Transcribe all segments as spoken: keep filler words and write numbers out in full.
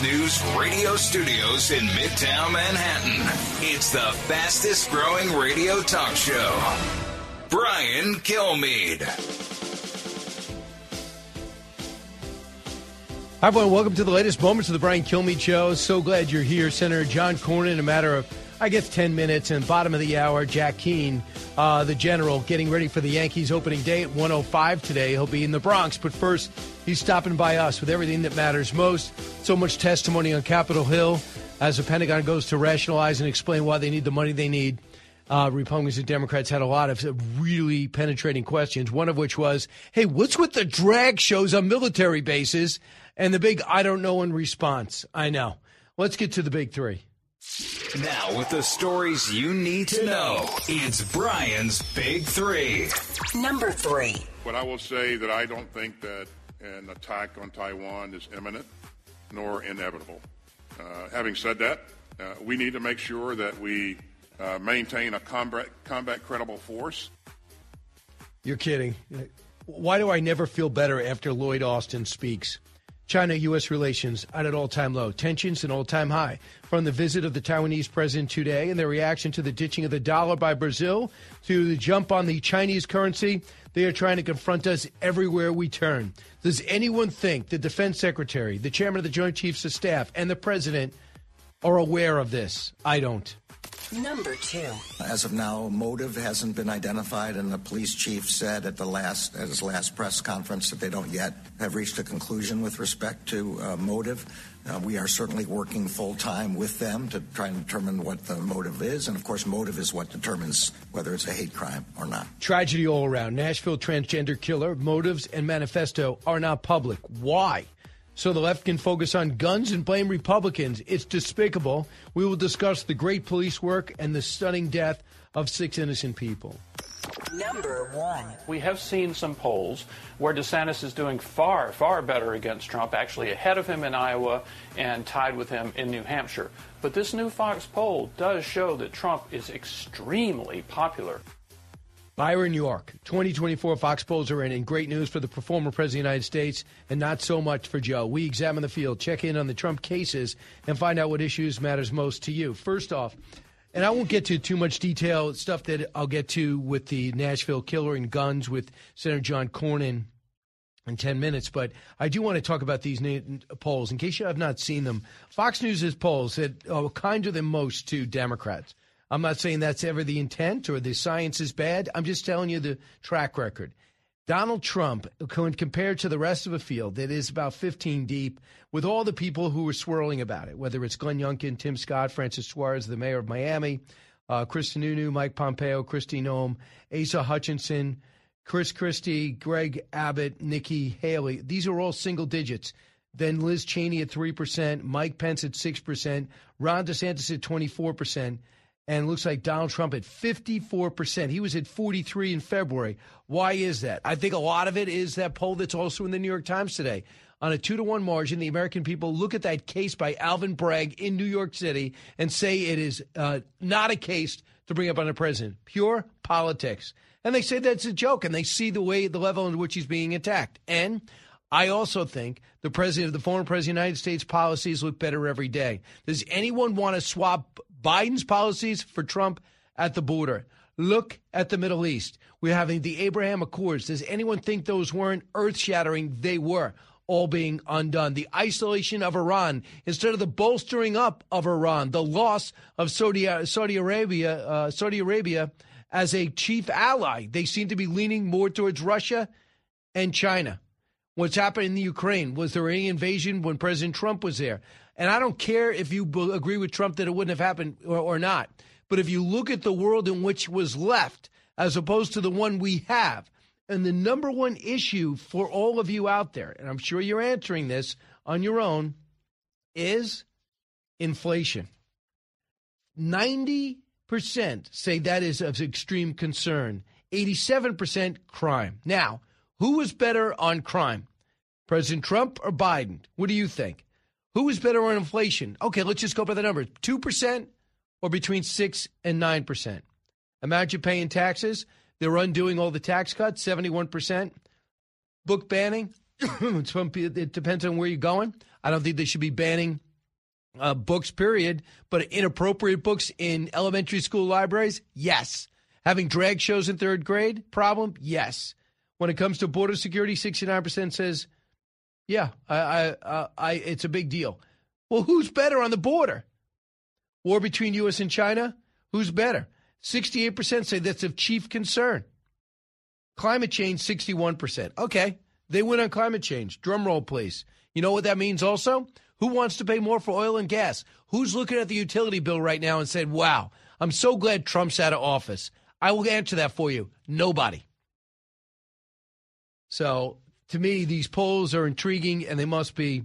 News radio studios in Midtown Manhattan. It's the fastest growing radio talk show. Brian Kilmeade. Hi, everyone. Welcome to the latest moments of the Brian Kilmeade Show. So glad you're here. Senator John Cornyn, in a matter of, I guess, ten minutes, and bottom of the hour, Jack Keane, uh, the general, getting ready for the Yankees opening day at one oh five today. He'll be in the Bronx, but first, he's stopping by us with everything that matters most. So much testimony on Capitol Hill as the Pentagon goes to rationalize and explain why they need the money they need. Uh, Republicans and Democrats had a lot of really penetrating questions, one of which was, hey, what's with the drag shows on military bases? And the big I don't know in response. I know. Let's get to the big three. Now, with the stories you need to know, it's Brian's Big Three. Number three. But I will say that I don't think that an attack on Taiwan is imminent nor inevitable. Uh, having said that, uh, we need to make sure that we uh, maintain a combat, combat credible force. You're kidding. Why do I never feel better after Lloyd Austin speaks? China-U S relations at an all-time low. Tensions an all-time high. From the visit of the Taiwanese president today and their reaction to the ditching of the dollar by Brazil to the jump on the Chinese currency, they are trying to confront us everywhere we turn. Does anyone think the defense secretary, the chairman of the Joint Chiefs of Staff, and the president are aware of this? I don't. Number two. As of now, motive hasn't been identified, and the police chief said at the last at his last press conference that they don't yet have reached a conclusion with respect to uh, motive. Uh, we are certainly working full time with them to try and determine what the motive is, and of course, motive is what determines whether it's a hate crime or not. Tragedy all around. Nashville transgender killer motives and manifesto are not public. Why? So the left can focus on guns and blame Republicans. It's despicable. We will discuss the great police work and the stunning death of six innocent people. Number one. We have seen some polls where DeSantis is doing far, far better against Trump, actually ahead of him in Iowa and tied with him in New Hampshire. But this new Fox poll does show that Trump is extremely popular. Byron York, twenty twenty-four Fox polls are in, and great news for the former president of the United States and not so much for Joe. We examine the field, check in on the Trump cases, and find out what issues matters most to you. First off, and I won't get to too much detail, stuff that I'll get to with the Nashville killer and guns with Senator John Cornyn in ten minutes, but I do want to talk about these polls. In case you have not seen them, Fox News' polls that are kinder than most to Democrats. I'm not saying that's ever the intent or the science is bad. I'm just telling you the track record. Donald Trump, compared to the rest of a field that is about fifteen deep, with all the people who are swirling about it, whether it's Glenn Youngkin, Tim Scott, Francis Suarez, the mayor of Miami, uh, Chris Sununu, Mike Pompeo, Kristi Noem, Asa Hutchinson, Chris Christie, Greg Abbott, Nikki Haley. These are all single digits. Then Liz Cheney at three percent, Mike Pence at six percent, Ron DeSantis at twenty-four percent. And it looks like Donald Trump at fifty-four percent. He was at forty-three in February. Why is that? I think a lot of it is that poll that's also in the New York Times today. On a two to one margin, the American people look at that case by Alvin Bragg in New York City and say it is uh, not a case to bring up on a president. Pure politics. And they say that's a joke, and they see the way, the level in which he's being attacked. And I also think the president, the former president of the United States policies look better every day. Does anyone want to swap Biden's policies for Trump at the border? Look at the Middle East. We're having the Abraham Accords. Does anyone think those weren't earth-shattering? They were. all being undone. The isolation of Iran instead of the bolstering up of Iran, the loss of Saudi, Saudi Arabia, uh, Saudi Arabia as a chief ally. They seem to be leaning more towards Russia and China. What's happened in the Ukraine? Was there any invasion when President Trump was there? And I don't care if you agree with Trump that it wouldn't have happened or, or not. But if you look at the world in which was left as opposed to the one we have, and the number one issue for all of you out there, and I'm sure you're answering this on your own, is inflation. ninety percent say that is of extreme concern. eighty-seven percent crime. Now, who was better on crime? President Trump or Biden? What do you think? Who was better on inflation? Okay, let's just go by the numbers. two percent or between six and nine percent. Imagine paying taxes. They're undoing all the tax cuts, seventy-one percent. Book banning, it depends on where you're going. I don't think they should be banning uh, books, period. But inappropriate books in elementary school libraries, yes. Having drag shows in third grade, problem, yes. When it comes to border security, sixty-nine percent says, yeah, I, I, I, I, it's a big deal. Well, who's better on the border? War between U S and China, who's better? sixty-eight percent say that's of chief concern. Climate change, sixty-one percent. Okay, they win on climate change. Drum roll, please. You know what that means also? Who wants to pay more for oil and gas? Who's looking at the utility bill right now and said, wow, I'm so glad Trump's out of office? I will answer that for you. Nobody. So, to me, these polls are intriguing, and they must be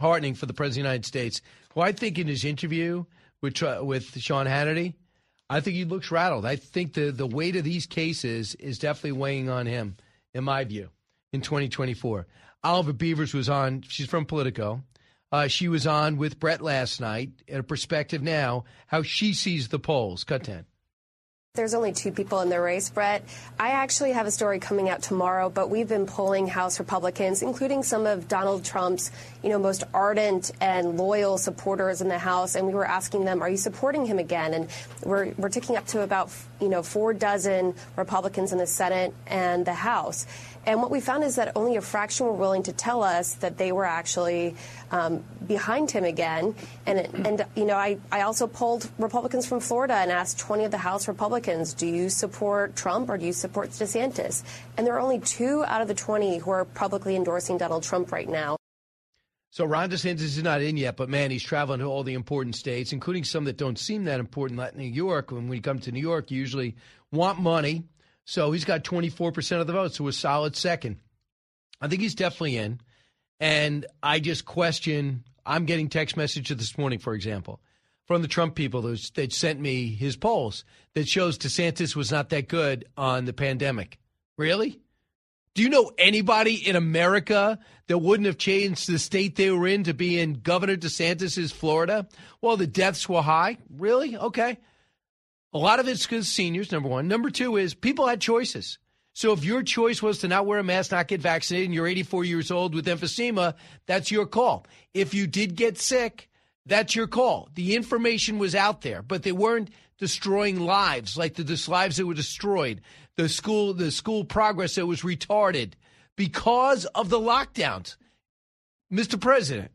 heartening for the President of the United States, who I think in his interview with, with Sean Hannity, I think he looks rattled. I think the, the weight of these cases is definitely weighing on him, in my view, in twenty twenty-four. Oliver Beavers was on. She's from Politico. Uh, she was on with Brett last night at a perspective now, how she sees the polls. Cut ten. There's only two people in the race, Brett. I actually have a story coming out tomorrow, but we've been polling House Republicans, including some of Donald Trump's, you know, most ardent and loyal supporters in the House, and we were asking them, are you supporting him again? And we're we're ticking up to about, you know, four dozen Republicans in the Senate and the House. And what we found is that only a fraction were willing to tell us that they were actually um, behind him again. And, and you know, I, I also polled Republicans from Florida and asked twenty of the House Republicans, do you support Trump or do you support DeSantis? And there are only two out of the twenty who are publicly endorsing Donald Trump right now. So Ron DeSantis is not in yet, but, man, he's traveling to all the important states, including some that don't seem that important, like New York. When we come to New York, you usually want money. So he's got twenty-four percent of the vote, so a solid second. I think he's definitely in. And I just question, I'm getting text messages this morning, for example, from the Trump people that sent me his polls that shows DeSantis was not that good on the pandemic. Really? Do you know anybody in America that wouldn't have changed the state they were in to be in Governor DeSantis's Florida? Well, the deaths were high. Really? Okay. A lot of it's because seniors, number one. Number two is people had choices. So if your choice was to not wear a mask, not get vaccinated, and you're eighty-four years old with emphysema, that's your call. If you did get sick, that's your call. The information was out there, but they weren't destroying lives like the lives that were destroyed, the school, the school progress that was retarded because of the lockdowns. Mister President,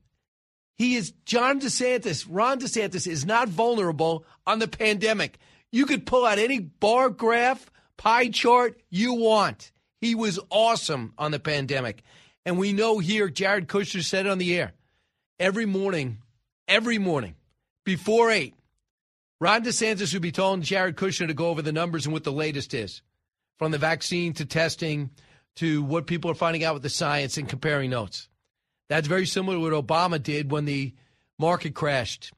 he is John DeSantis. Ron DeSantis is not vulnerable on the pandemic. You could pull out any bar graph, pie chart you want. He was awesome on the pandemic. And we know here, Jared Kushner said it on the air, every morning, every morning, before eight, Ron DeSantis would be telling Jared Kushner to go over the numbers and what the latest is, from the vaccine to testing to what people are finding out with the science and comparing notes. That's very similar to what Obama did when the market crashed.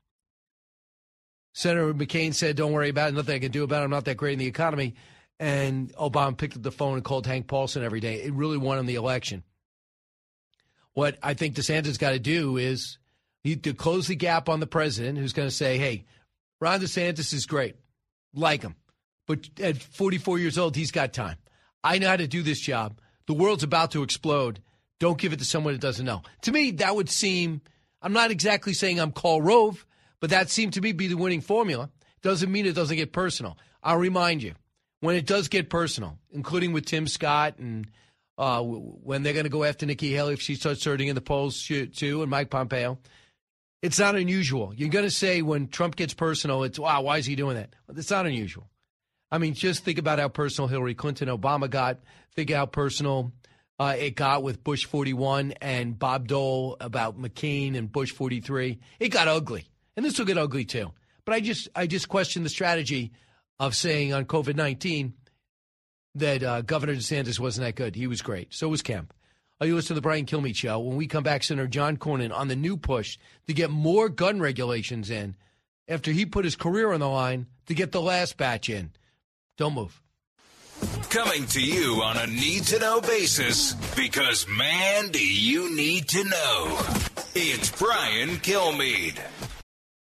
Senator McCain said, don't worry about it. Nothing I can do about it. I'm not that great in the economy. And Obama picked up the phone and called Hank Paulson every day. It really won him the election. What I think DeSantis got to do is he to close the gap on the president, who's going to say, hey, Ron DeSantis is great. Like him. But at forty-four years old, he's got time. I know how to do this job. The world's about to explode. Don't give it to someone that doesn't know. To me, that would seem, I'm not exactly saying I'm Karl Rove, but that seemed to me be the winning formula. Doesn't mean it doesn't get personal. I'll remind you, when it does get personal, including with Tim Scott and uh, when they're going to go after Nikki Haley if she starts hurting in the polls too, and Mike Pompeo. It's not unusual. You're going to say when Trump gets personal, it's, wow, why is he doing that? It's not unusual. I mean, just think about how personal Hillary Clinton, Obama got. Think how personal uh, it got with Bush forty-one and Bob Dole about McCain and Bush forty-three. It got ugly. And this will get ugly too. But I just I just question the strategy of saying on COVID nineteen that uh, Governor DeSantis wasn't that good. He was great. So was Kemp. Are you listening to the Brian Kilmeade Show? When we come back, Senator John Cornyn on the new push to get more gun regulations in after he put his career on the line to get the last batch in. Don't move. Coming to you on a need-to-know basis, because, man, do you need to know. It's Brian Kilmeade.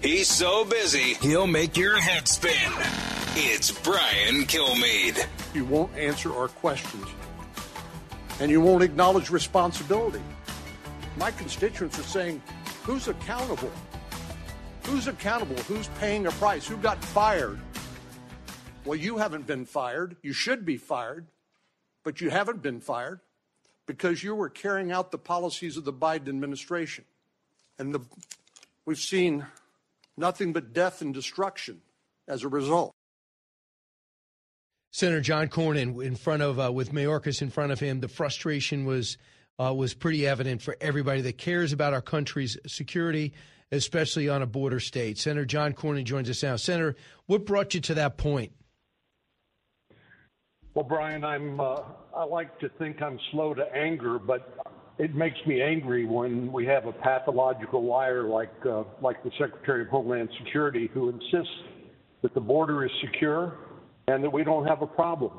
He's so busy, he'll make your head spin. It's Brian Kilmeade. You won't answer our questions, and you won't acknowledge responsibility. My constituents are saying, who's accountable? Who's accountable? Who's paying a price? Who got fired? Well, you haven't been fired. You should be fired, but you haven't been fired because you were carrying out the policies of the Biden administration. And the, we've seen nothing but death and destruction as a result. Senator John Cornyn in front of, uh, with Mayorkas in front of him, the frustration was uh, was pretty evident for everybody that cares about our country's security, especially on a border state. Senator John Cornyn joins us now. Senator, what brought you to that point? Well, Brian, I'm uh, I like to think I'm slow to anger, but it makes me angry when we have a pathological liar like uh, like the Secretary of Homeland Security, who insists that the border is secure and that we don't have a problem.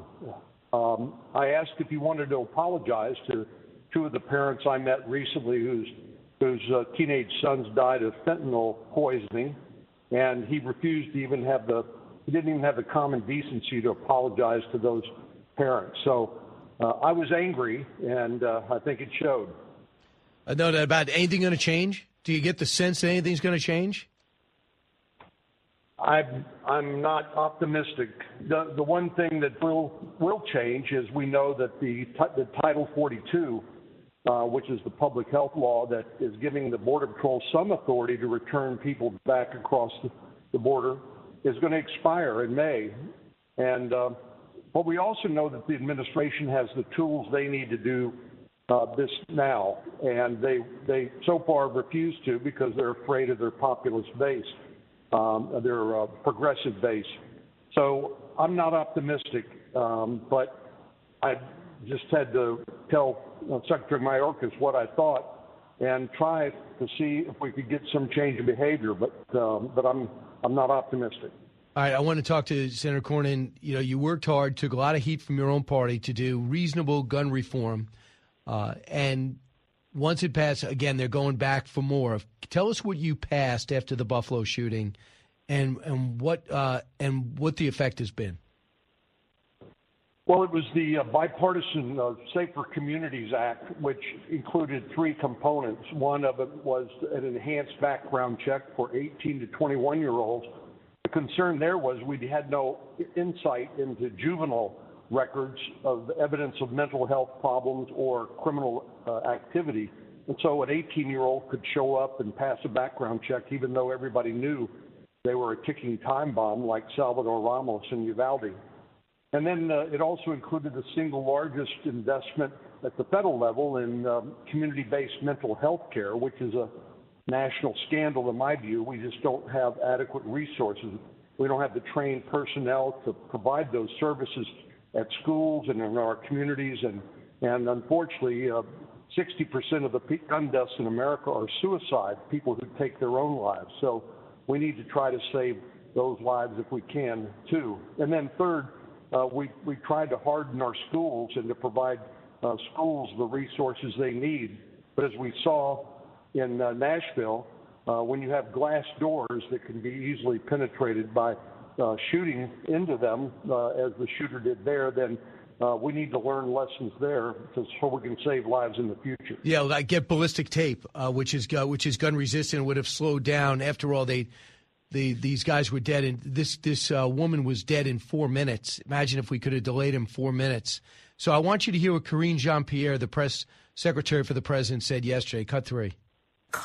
Um, I asked if he wanted to apologize to two of the parents I met recently whose whose uh, teenage sons died of fentanyl poisoning, and he refused to even have the he didn't even have the common decency to apologize to those parents. So. Uh, I was angry, and uh, I think it showed. Uh, no doubt about it. Anything going to change? Do you get the sense that anything's going to change? I'm, I'm not optimistic. The, the one thing that will will change is we know that the, the Title forty-two, uh, which is the public health law that is giving the Border Patrol some authority to return people back across the, the border, is going to expire in May. And Uh, But we also know that the administration has the tools they need to do uh, this now, and they they so far refuse to because they're afraid of their populist base, um, their uh, progressive base. So I'm not optimistic, um, but I just had to tell Secretary Mayorkas what I thought and try to see if we could get some change in behavior. But um, but I'm I'm not optimistic. All right, I want to talk to Senator Cornyn. You know, you worked hard, took a lot of heat from your own party to do reasonable gun reform. Uh, and once it passed, again, they're going back for more. Tell us what you passed after the Buffalo shooting and and what uh, and what the effect has been. Well, it was the uh, bipartisan uh, Safer Communities Act, which included three components. One of it was an enhanced background check for eighteen to twenty-one-year-olds. The concern there was we had no insight into juvenile records of evidence of mental health problems or criminal uh, activity. And so an eighteen-year-old could show up and pass a background check, even though everybody knew they were a ticking time bomb like Salvador Ramos and Uvalde. And then uh, it also included the single largest investment at the federal level in um, community-based mental health care, which is a national scandal in my view. We just don't have adequate resources. We don't have the trained personnel to provide those services at schools and in our communities. And, and unfortunately, uh, sixty percent of the gun deaths in America are suicide, people who take their own lives. So we need to try to save those lives if we can, too. And then third, uh, we, we tried to harden our schools and to provide uh, schools the resources they need. But as we saw in uh, Nashville, uh, when you have glass doors that can be easily penetrated by uh, shooting into them, uh, as the shooter did there, then Uh, we need to learn lessons there so we can save lives in the future. Yeah, like get ballistic tape, uh, which is uh, which is gun resistant, would have slowed down. After all, they, they these guys were dead, and this this uh, woman was dead in four minutes. Imagine if we could have delayed him four minutes. So I want you to hear what Karine Jean-Pierre, the press secretary for the president, said yesterday. Cut three.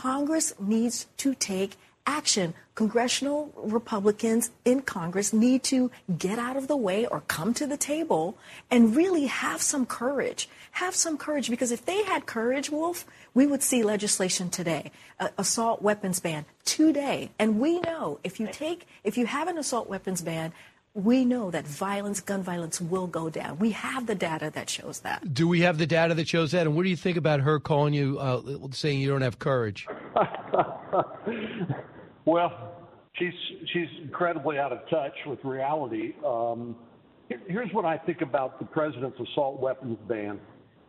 Congress needs to take action. Congressional Republicans in Congress need to get out of the way or come to the table and really have some courage. Have some courage, because if they had courage, Wolf, we would see legislation today, uh, assault weapons ban today. And we know if you take, if you have an assault weapons ban, we know that violence, gun violence will go down. We have the data that shows that. Do we have the data that shows that? And what do you think about her calling you, uh, saying you don't have courage? Well, she's she's incredibly out of touch with reality. Um, here's what I think about the president's assault weapons ban.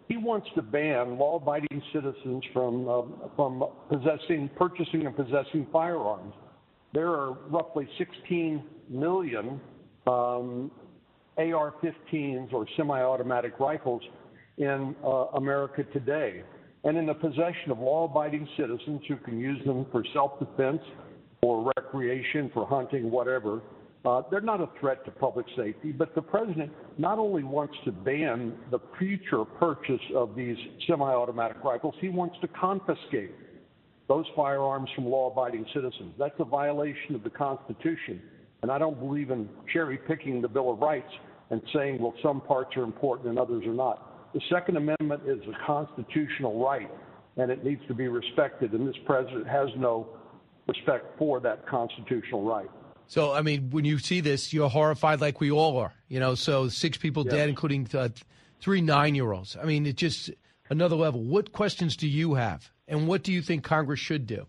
He wants to ban law-abiding citizens from uh, from possessing, purchasing, and possessing firearms. There are roughly sixteen million um, A R fifteens or semi-automatic rifles in uh, America today, and in the possession of law-abiding citizens who can use them for self-defense, for recreation, for hunting, whatever. Uh, they're not a threat to public safety, but the president not only wants to ban the future purchase of these semi-automatic rifles, he wants to confiscate those firearms from law-abiding citizens. That's a violation of the Constitution, and I don't believe in cherry-picking the Bill of Rights and saying, well, some parts are important and others are not. The Second Amendment is a constitutional right, and it needs to be respected, and this president has no respect for that constitutional right. So, I mean, when you see this, you're horrified like we all are, you know, so six people yes. dead, including uh, three nine-year-olds. I mean, it's just another level. What questions do you have, and what do you think Congress should do?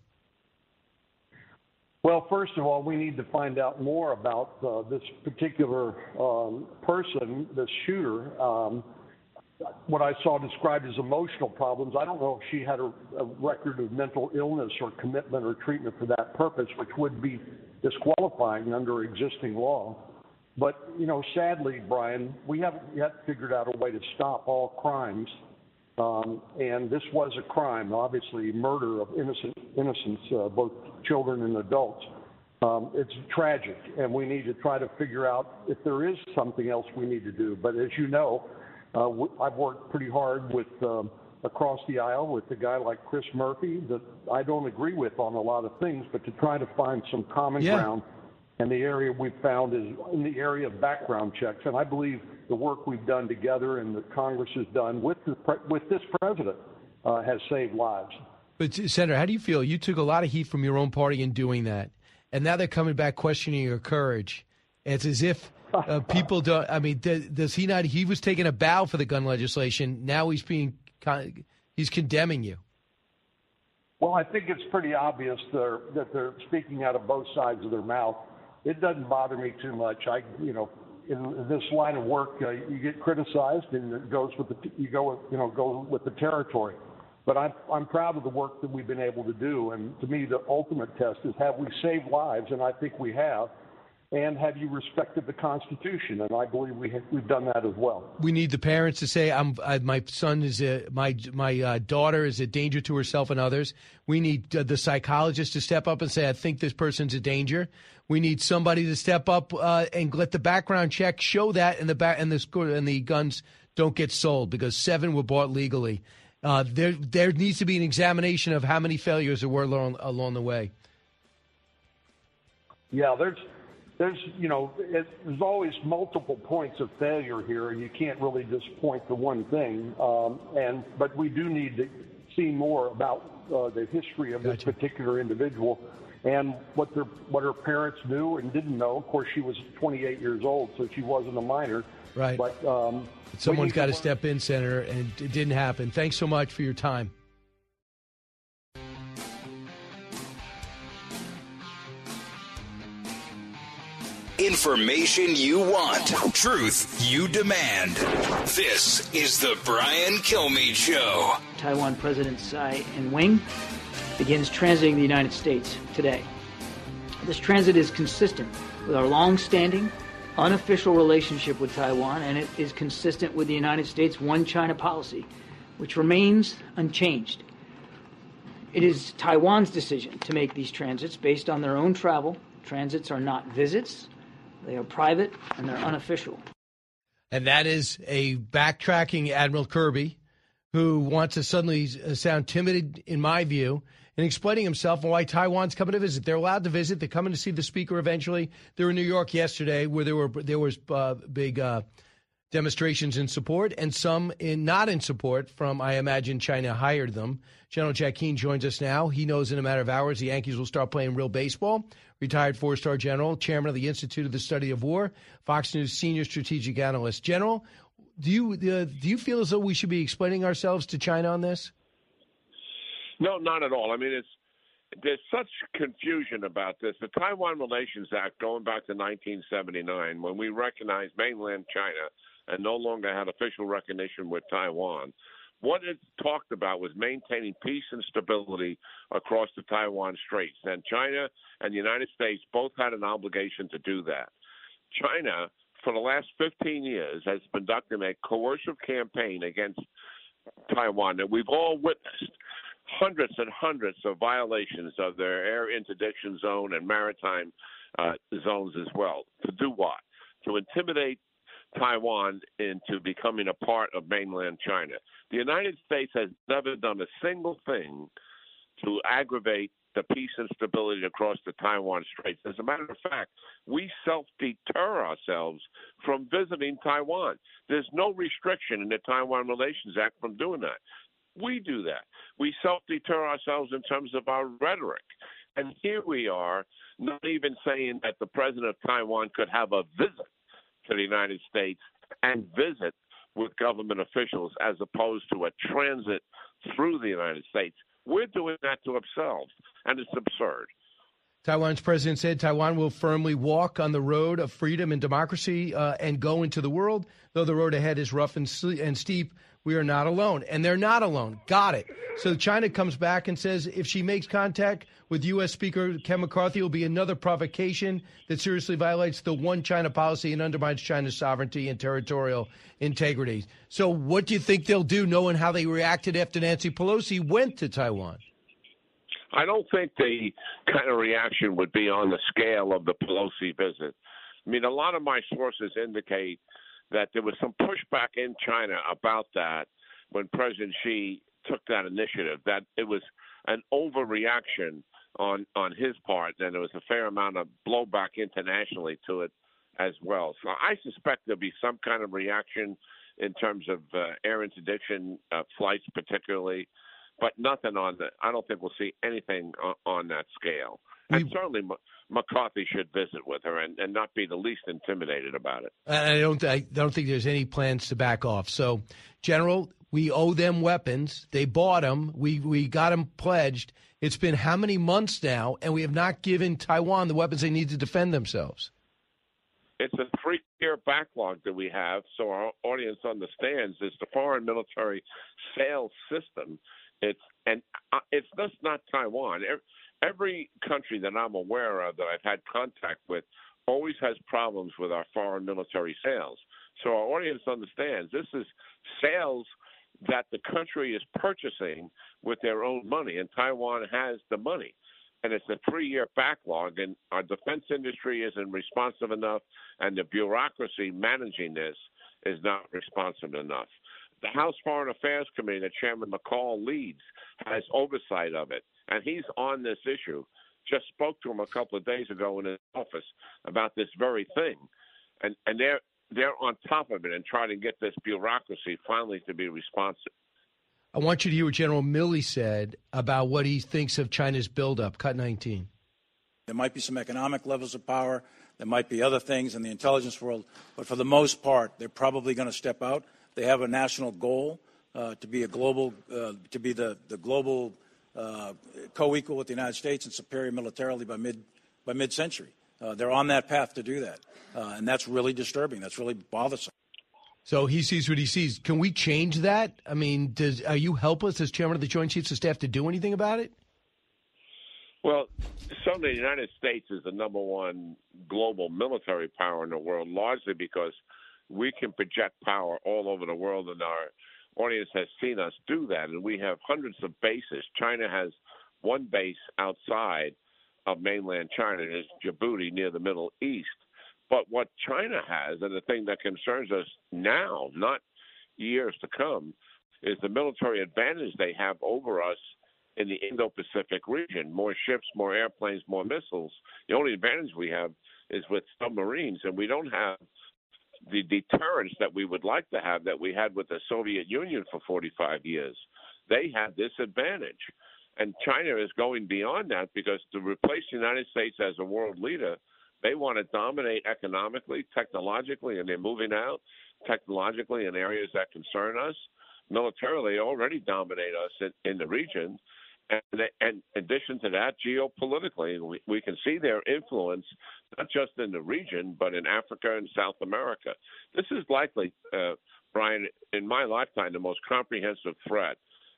Well, first of all, we need to find out more about uh, this particular um, person, this shooter. um, What I saw described as emotional problems, I don't know if she had a, a record of mental illness or commitment or treatment for that purpose, which would be disqualifying under existing law. But, you know, sadly, Brian, we haven't yet figured out a way to stop all crimes. Um, and this was a crime, obviously, murder of innocent innocents, uh, both children and adults. Um, it's tragic, and we need to try to figure out if there is something else we need to do. But as you know, Uh, I've worked pretty hard with um, across the aisle with a guy like Chris Murphy that I don't agree with on a lot of things, but to try to find some common yeah. ground. And the area we've found is in the area of background checks. And I believe the work we've done together and that Congress has done with, the pre- with this president uh, has saved lives. But, Senator, how do you feel? You took a lot of heat from your own party in doing that, and now they're coming back questioning your courage. It's as if... Uh, people don't. I mean, does, does he not? He was taking a bow for the gun legislation. Now he's being he's condemning you. Well, I think it's pretty obvious they're, that they're speaking out of both sides of their mouth. It doesn't bother me too much. I, you know, in this line of work, uh, you get criticized, and it goes with the you go with, you know go with the territory. But I'm I'm proud of the work that we've been able to do. And to me, the ultimate test is have we saved lives, and I think we have. And have you respected the Constitution? And I believe we have, we've done that as well. We need the parents to say, "I'm I, my son is a my my uh, daughter is a danger to herself and others." We need uh, the psychologist to step up and say, "I think this person's a danger." We need somebody to step up uh, and let the background check show that, and the back and the and the guns don't get sold because seven were bought legally. Uh, there there needs to be an examination of how many failures there were along, along the way. Yeah, there's. There's, you know, it, there's always multiple points of failure here, and you can't really just point to one thing. Um, and but we do need to see more about uh, the history of gotcha. This particular individual and what their what her parents knew and didn't know. Of course, she was twenty-eight years old, so she wasn't a minor. Right. But, um, but someone's got to step in, Senator, and it didn't happen. Thanks so much for your time. Information you want. Truth you demand. This is the Brian Kilmeade Show. Taiwan President Tsai Ing-wen begins transiting the United States today. This transit is consistent with our long-standing, unofficial relationship with Taiwan, and it is consistent with the United States' one-China policy, which remains unchanged. It is Taiwan's decision to make these transits based on their own travel. Transits are not visits. They are private, and they're unofficial. And that is a backtracking Admiral Kirby, who wants to suddenly sound timid, in my view, and explaining himself on why Taiwan's coming to visit. They're allowed to visit. They're coming to see the speaker eventually. They were in New York yesterday where there were there was uh, big uh, demonstrations in support and some in not in support from, I imagine, China hired them. General Jack Keane joins us now. He knows in a matter of hours the Yankees will start playing real baseball. Retired four-star general, chairman of the Institute of the Study of War, Fox News senior strategic analyst. General, do you, uh, do you feel as though we should be explaining ourselves to China on this? No, not at all. I mean, it's there's such confusion about this. The Taiwan Relations Act, going back to nineteen seventy-nine, when we recognized mainland China and no longer had official recognition with Taiwan, what it talked about was maintaining peace and stability across the Taiwan Straits. And China and the United States both had an obligation to do that. China, for the last fifteen years, has been conducting a coercive campaign against Taiwan that we've all witnessed. Hundreds and hundreds of violations of their air interdiction zone and maritime uh, zones as well. To do what? To intimidate Taiwan into becoming a part of mainland China. The United States has never done a single thing to aggravate the peace and stability across the Taiwan Straits. As a matter of fact, we self-deter ourselves from visiting Taiwan. There's no restriction in the Taiwan Relations Act from doing that. We do that. We self-deter ourselves in terms of our rhetoric. And here we are, not even saying that the president of Taiwan could have a visit to the United States and visit with government officials as opposed to a transit through the United States. We're doing that to ourselves, and it's absurd. Taiwan's president said Taiwan will firmly walk on the road of freedom and democracy uh, and go into the world, though the road ahead is rough and, sle- and steep. We are not alone. And they're not alone. Got it. So China comes back and says if she makes contact with U S. Speaker Ken McCarthy, it will be another provocation that seriously violates the one China policy and undermines China's sovereignty and territorial integrity. So what do you think they'll do, knowing how they reacted after Nancy Pelosi went to Taiwan? I don't think the kind of reaction would be on the scale of the Pelosi visit. I mean, a lot of my sources indicate that there was some pushback in China about that when President Xi took that initiative, that it was an overreaction on, on his part, and there was a fair amount of blowback internationally to it as well. So I suspect there'll be some kind of reaction in terms of uh, air interdiction uh, flights particularly, but nothing on that. I don't think we'll see anything on, on that scale. And certainly M- McCarthy should visit with her and, and not be the least intimidated about it. I don't, I don't think there's any plans to back off. So, General, we owe them weapons. They bought them. We, we got them pledged. It's been how many months now, and we have not given Taiwan the weapons they need to defend themselves? It's a three-year backlog that we have, so our audience understands it's the foreign military sales system. It's and it's just not Taiwan. Every country that I'm aware of that I've had contact with always has problems with our foreign military sales. So our audience understands this is sales that the country is purchasing with their own money, and Taiwan has the money. And it's a three-year backlog, and our defense industry isn't responsive enough, and the bureaucracy managing this is not responsive enough. The House Foreign Affairs Committee that Chairman McCall leads has oversight of it, and he's on this issue. Just spoke to him a couple of days ago in his office about this very thing, and and they're they're on top of it and trying to get this bureaucracy finally to be responsive. I want you to hear what General Milley said about what he thinks of China's buildup. Cut nineteen. There might be some economic levels of power. There might be other things in the intelligence world, but for the most part, they're probably going to step out. They have a national goal uh, to be a global, uh, to be the the global uh, co-equal with the United States and superior militarily by mid by mid-century. Uh, they're on that path to do that. Uh, and that's really disturbing. That's really bothersome. So he sees what he sees. Can we change that? I mean, does, are you helpless as chairman of the Joint Chiefs of Staff to do anything about it? Well, certainly the United States is the number one global military power in the world, largely because we can project power all over the world, and our audience has seen us do that. And we have hundreds of bases. China has one base outside of mainland China, and it's Djibouti near the Middle East. But what China has, and the thing that concerns us now, not years to come, is the military advantage they have over us in the Indo-Pacific region. More ships, more airplanes, more missiles. The only advantage we have is with submarines, and we don't have the deterrence that we would like to have that we had with the Soviet Union for forty-five years. They had this advantage. And China is going beyond that because to replace the United States as a world leader, they want to dominate economically, technologically, and they're moving out technologically in areas that concern us. Militarily, already dominate us in, in the region. And, and in addition to that, geopolitically, we, we can see their influence not just in the region, but in Africa and South America. This is likely, uh, Brian, in my lifetime, the most comprehensive threat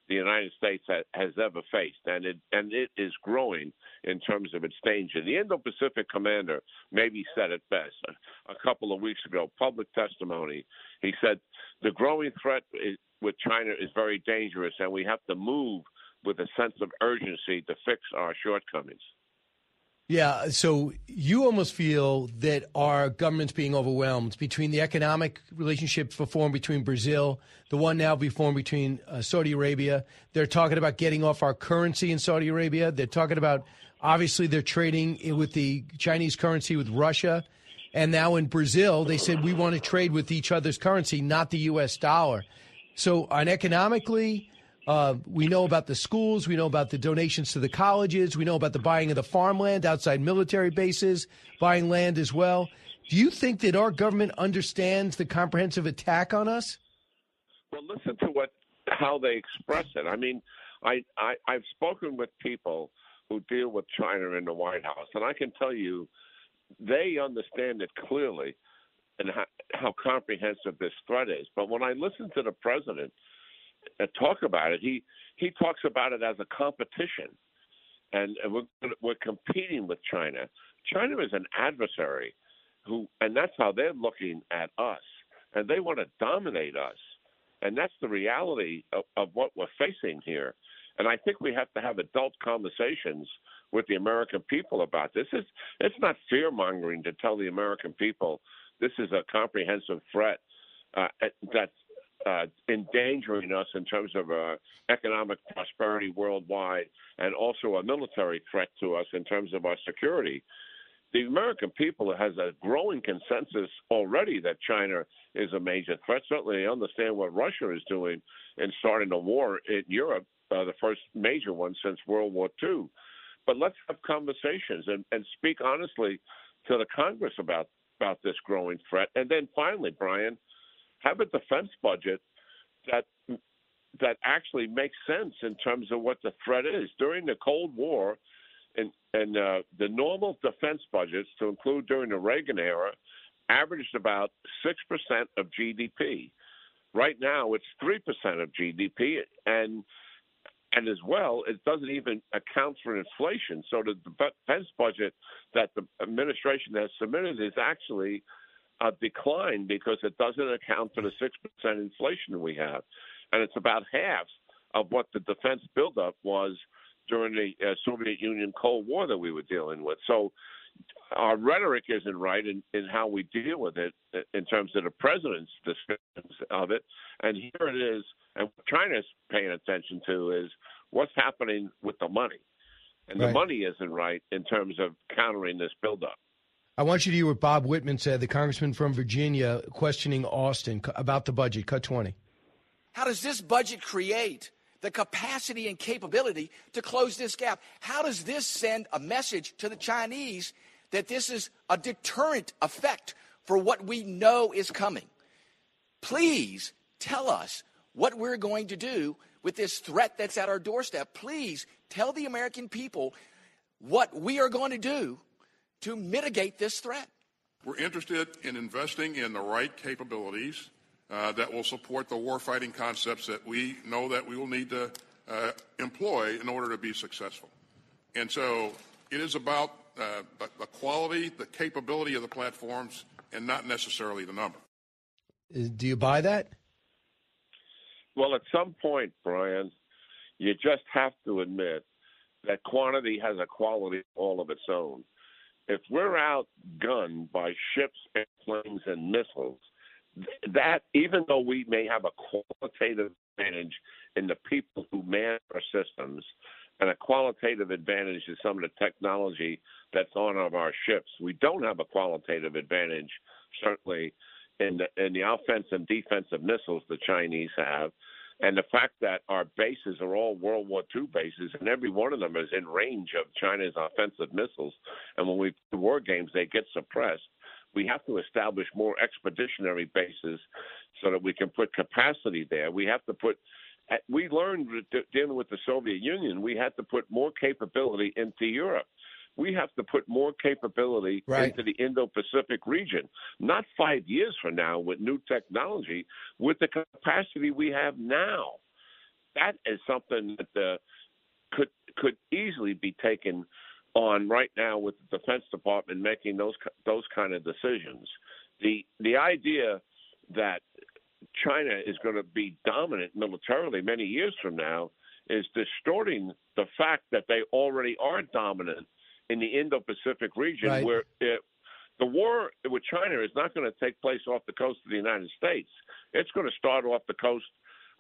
the United States ha- has ever faced, and it and it is growing in terms of its danger. The Indo-Pacific commander maybe said it best a, a couple of weeks ago, public testimony. He said, the growing threat is, with China is very dangerous, and we have to move with a sense of urgency to fix our shortcomings. Yeah, so you almost feel that our government's being overwhelmed between the economic relationship formed between Brazil, the one now be formed between uh, Saudi Arabia. They're talking about getting off our currency in Saudi Arabia. They're talking about, obviously, they're trading with the Chinese currency with Russia. And now in Brazil, they said we want to trade with each other's currency, not the U S dollar. So on economically, uh, we know about the schools. We know about the donations to the colleges. We know about the buying of the farmland outside military bases, buying land as well. Do you think that our government understands the comprehensive attack on us? Well, listen to what how they express it. I mean, I, I, I've spoken with people who deal with China in the White House, and I can tell you they understand it clearly and how, how comprehensive this threat is. But when I listen to the president talk about it, he, he talks about it as a competition. And, and we're, we're competing with China. China is an adversary, who, and that's how they're looking at us. And they want to dominate us. And that's the reality of, of what we're facing here. And I think we have to have adult conversations with the American people about this. It's, it's not fear-mongering to tell the American people this is a comprehensive threat uh, that's uh, endangering us in terms of uh, economic prosperity worldwide and also a military threat to us in terms of our security. The American people has a growing consensus already that China is a major threat. Certainly they understand what Russia is doing in starting a war in Europe, uh, the first major one since World War Two. But let's have conversations and, and speak honestly to the Congress about about this growing threat. And then finally, Brian, have a defense budget that that actually makes sense in terms of what the threat is. During the Cold War and, and uh, the normal defense budgets, to include during the Reagan era, averaged about six percent of G D P. Right now, it's three percent of G D P. And, and as well, it doesn't even account for inflation. So the defense budget that the administration has submitted is actually a decline because it doesn't account for the six percent inflation we have. And it's about half of what the defense buildup was during the uh, Soviet Union Cold War that we were dealing with. So our rhetoric isn't right in, in how we deal with it in terms of the president's descriptions of it. And here it is. And what China's paying attention to is what's happening with the money. And right. The money isn't right in terms of countering this buildup. I want you to hear what Bob Whitman said, the congressman from Virginia, questioning Austin about the budget, cut twenty. How does this budget create the capacity and capability to close this gap? How does this send a message to the Chinese that this is a deterrent effect for what we know is coming? Please tell us what we're going to do with this threat that's at our doorstep. Please tell the American people what we are going to do to mitigate this threat. We're interested in investing in the right capabilities uh, that will support the warfighting concepts that we know that we will need to uh, employ in order to be successful. And so it is about uh, the, the quality, the capability of the platforms, and not necessarily the number. Do you buy that? Well, at some point, Brian, you just have to admit that quantity has a quality all of its own. If we're outgunned by ships, airplanes, and missiles, that even though we may have a qualitative advantage in the people who man our systems, and a qualitative advantage is some of the technology that's on our ships, we don't have a qualitative advantage, certainly, in the, in the offensive and defensive missiles the Chinese have. And the fact that our bases are all World War Two bases, and every one of them is in range of China's offensive missiles. And when we play war games, they get suppressed. We have to establish more expeditionary bases so that we can put capacity there. We have to put – we learned dealing with the Soviet Union, we had to put more capability into Europe. We have to put more capability right. into the Indo-Pacific region, not five years from now with new technology, with the capacity we have now. That is something that uh, could could easily be taken on right now with the Defense Department making those those kind of decisions. The the idea that China is going to be dominant militarily many years from now is distorting the fact that they already are dominant in the Indo-Pacific region, right. where it, the war with China is not going to take place off the coast of the United States. It's going to start off the coast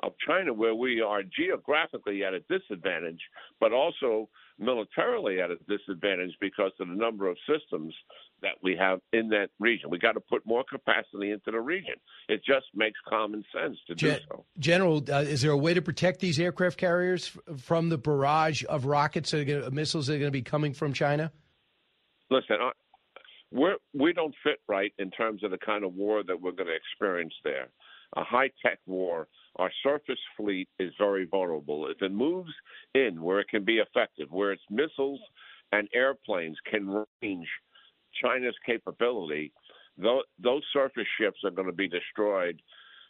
of China, where we are geographically at a disadvantage, but also militarily at a disadvantage because of the number of systems that we have in that region. We got to put more capacity into the region. It just makes common sense to Gen- do so. General, uh, is there a way to protect these aircraft carriers f- from the barrage of rockets and uh, missiles that are going to be coming from China? Listen, uh, we're, we don't fit right in terms of the kind of war that we're going to experience there. A high-tech war. Our surface fleet is very vulnerable. If it moves in where it can be effective, where its missiles and airplanes can range China's capability, those surface ships are going to be destroyed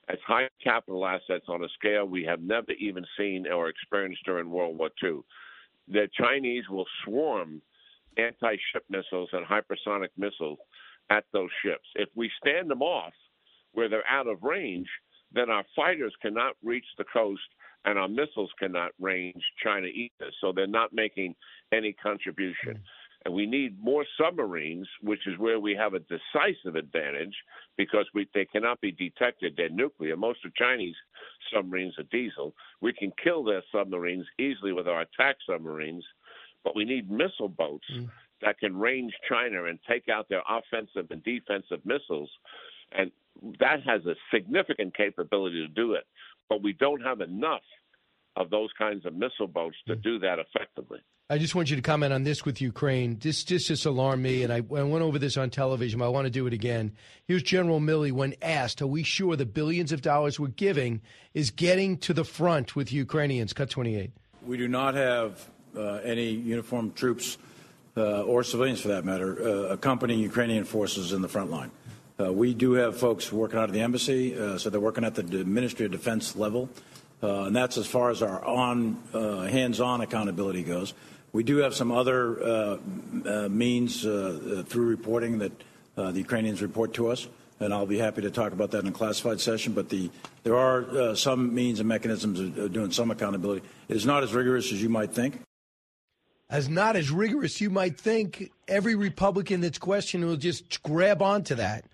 as high capital assets on a scale we have never even seen or experienced during World War Two. The Chinese will swarm anti-ship missiles and hypersonic missiles at those ships. If we stand them off where they're out of range, then our fighters cannot reach the coast and our missiles cannot range China either. So they're not making any contribution. And we need more submarines, which is where we have a decisive advantage because we, they cannot be detected. They're nuclear. Most of Chinese submarines are diesel. We can kill their submarines easily with our attack submarines, but we need missile boats mm. that can range China and take out their offensive and defensive missiles. And that has a significant capability to do it, but we don't have enough of those kinds of missile boats to do that effectively. I just want you to comment on this with Ukraine. This just, just alarmed me, and I, I went over this on television, but I want to do it again. Here's General Milley when asked, are we sure the billions of dollars we're giving is getting to the front with Ukrainians? Cut twenty-eight. We do not have uh, any uniformed troops uh, or civilians, for that matter, uh, accompanying Ukrainian forces in the front line. Uh, we do have folks working out of the embassy, uh, so they're working at the D- Ministry of Defense level, uh, and that's as far as our on uh, hands-on accountability goes. We do have some other uh, uh, means uh, uh, through reporting that uh, the Ukrainians report to us, and I'll be happy to talk about that in a classified session, but the there are uh, some means and mechanisms of, of doing some accountability. It is not as rigorous as you might think. As not as rigorous you might think, every Republican that's questioned will just grab onto that.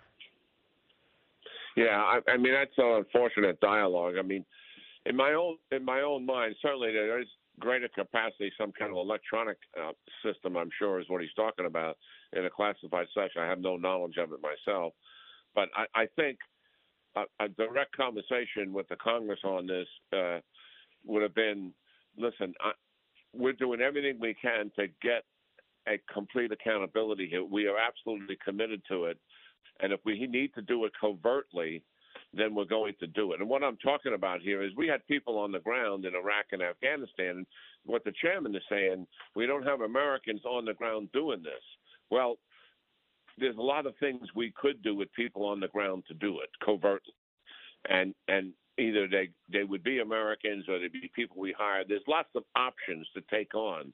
Yeah, I, I mean that's an unfortunate dialogue. I mean, in my own in my own mind, certainly there is greater capacity, some kind of electronic uh, system. I'm sure is what he's talking about in a classified session. I have no knowledge of it myself, but I, I think a, a direct conversation with the Congress on this uh, would have been, listen, I, we're doing everything we can to get a complete accountability here. We are absolutely committed to it. And if we need to do it covertly, then we're going to do it. And what I'm talking about here is we had people on the ground in Iraq and Afghanistan. And what the chairman is saying, we don't have Americans on the ground doing this. Well, there's a lot of things we could do with people on the ground to do it covertly. And and either they, they would be Americans or they'd be people we hire. There's lots of options to take on.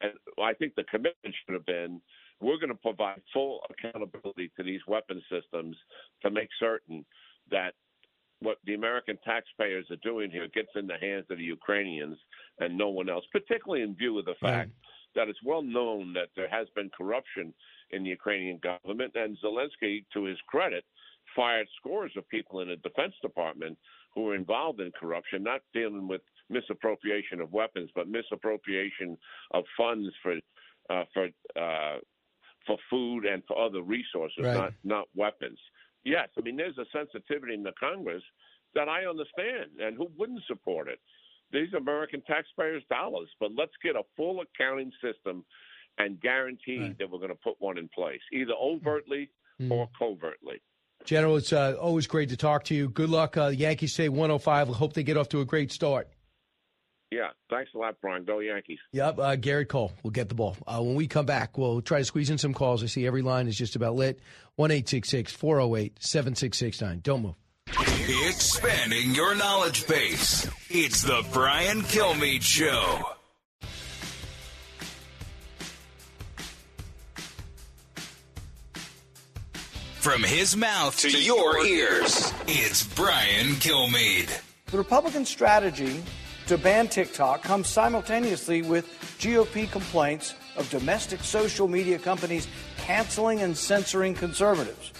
And I think the commitment should have been, we're going to provide full accountability to these weapon systems to make certain that what the American taxpayers are doing here gets in the hands of the Ukrainians and no one else, particularly in view of the fact that it's well known that there has been corruption in the Ukrainian government. And Zelensky, to his credit, fired scores of people in the Defense Department who were involved in corruption, not dealing with misappropriation of weapons, but misappropriation of funds for uh, for uh, for food and for other resources, right. not not weapons. Yes, I mean, there's a sensitivity in the Congress that I understand, and who wouldn't support it? These American taxpayers' dollars, but let's get a full accounting system and guarantee right. that we're going to put one in place, either overtly mm. or covertly. General, it's uh, always great to talk to you. Good luck. Uh, Yankees stay one oh five. Hope they get off to a great start. Yeah, thanks a lot, Brian. Go Yankees. Yep, uh, Garrett Cole will get the ball. Uh, when we come back, we'll try to squeeze in some calls. I see every line is just about lit. one eight six six, four oh eight, seven six six nine. Don't move. Expanding your knowledge base. It's the Brian Kilmeade Show. From his mouth to, to your ears, it's Brian Kilmeade. The Republican strategy to ban TikTok comes simultaneously with G O P complaints of domestic social media companies canceling and censoring conservatives.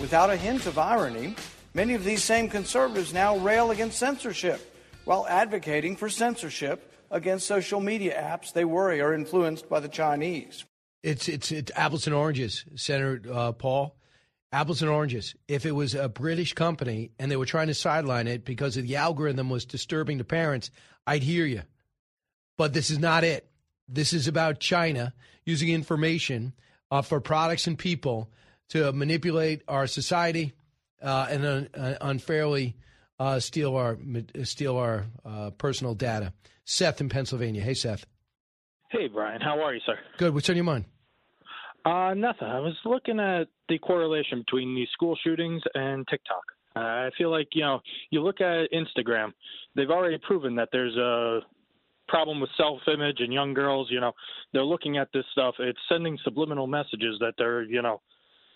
Without a hint of irony, many of these same conservatives now rail against censorship while advocating for censorship against social media apps they worry are influenced by the Chinese. It's, it's, it's apples and oranges, Senator uh, Paul. Apples and oranges. If it was a British company and they were trying to sideline it because the algorithm was disturbing to parents, I'd hear you. But this is not it. This is about China using information uh, for products and people to manipulate our society uh, and un- un- unfairly uh, steal our steal our uh, personal data. Seth in Pennsylvania. Hey, Seth. Hey, Brian. How are you, sir? Good. What's on your mind? Uh, nothing. I was looking at the correlation between the school shootings and TikTok. Uh, I feel like, you know, you look at Instagram, they've already proven that there's a problem with self-image and young girls, you know, they're looking at this stuff. It's sending subliminal messages that they're, you know,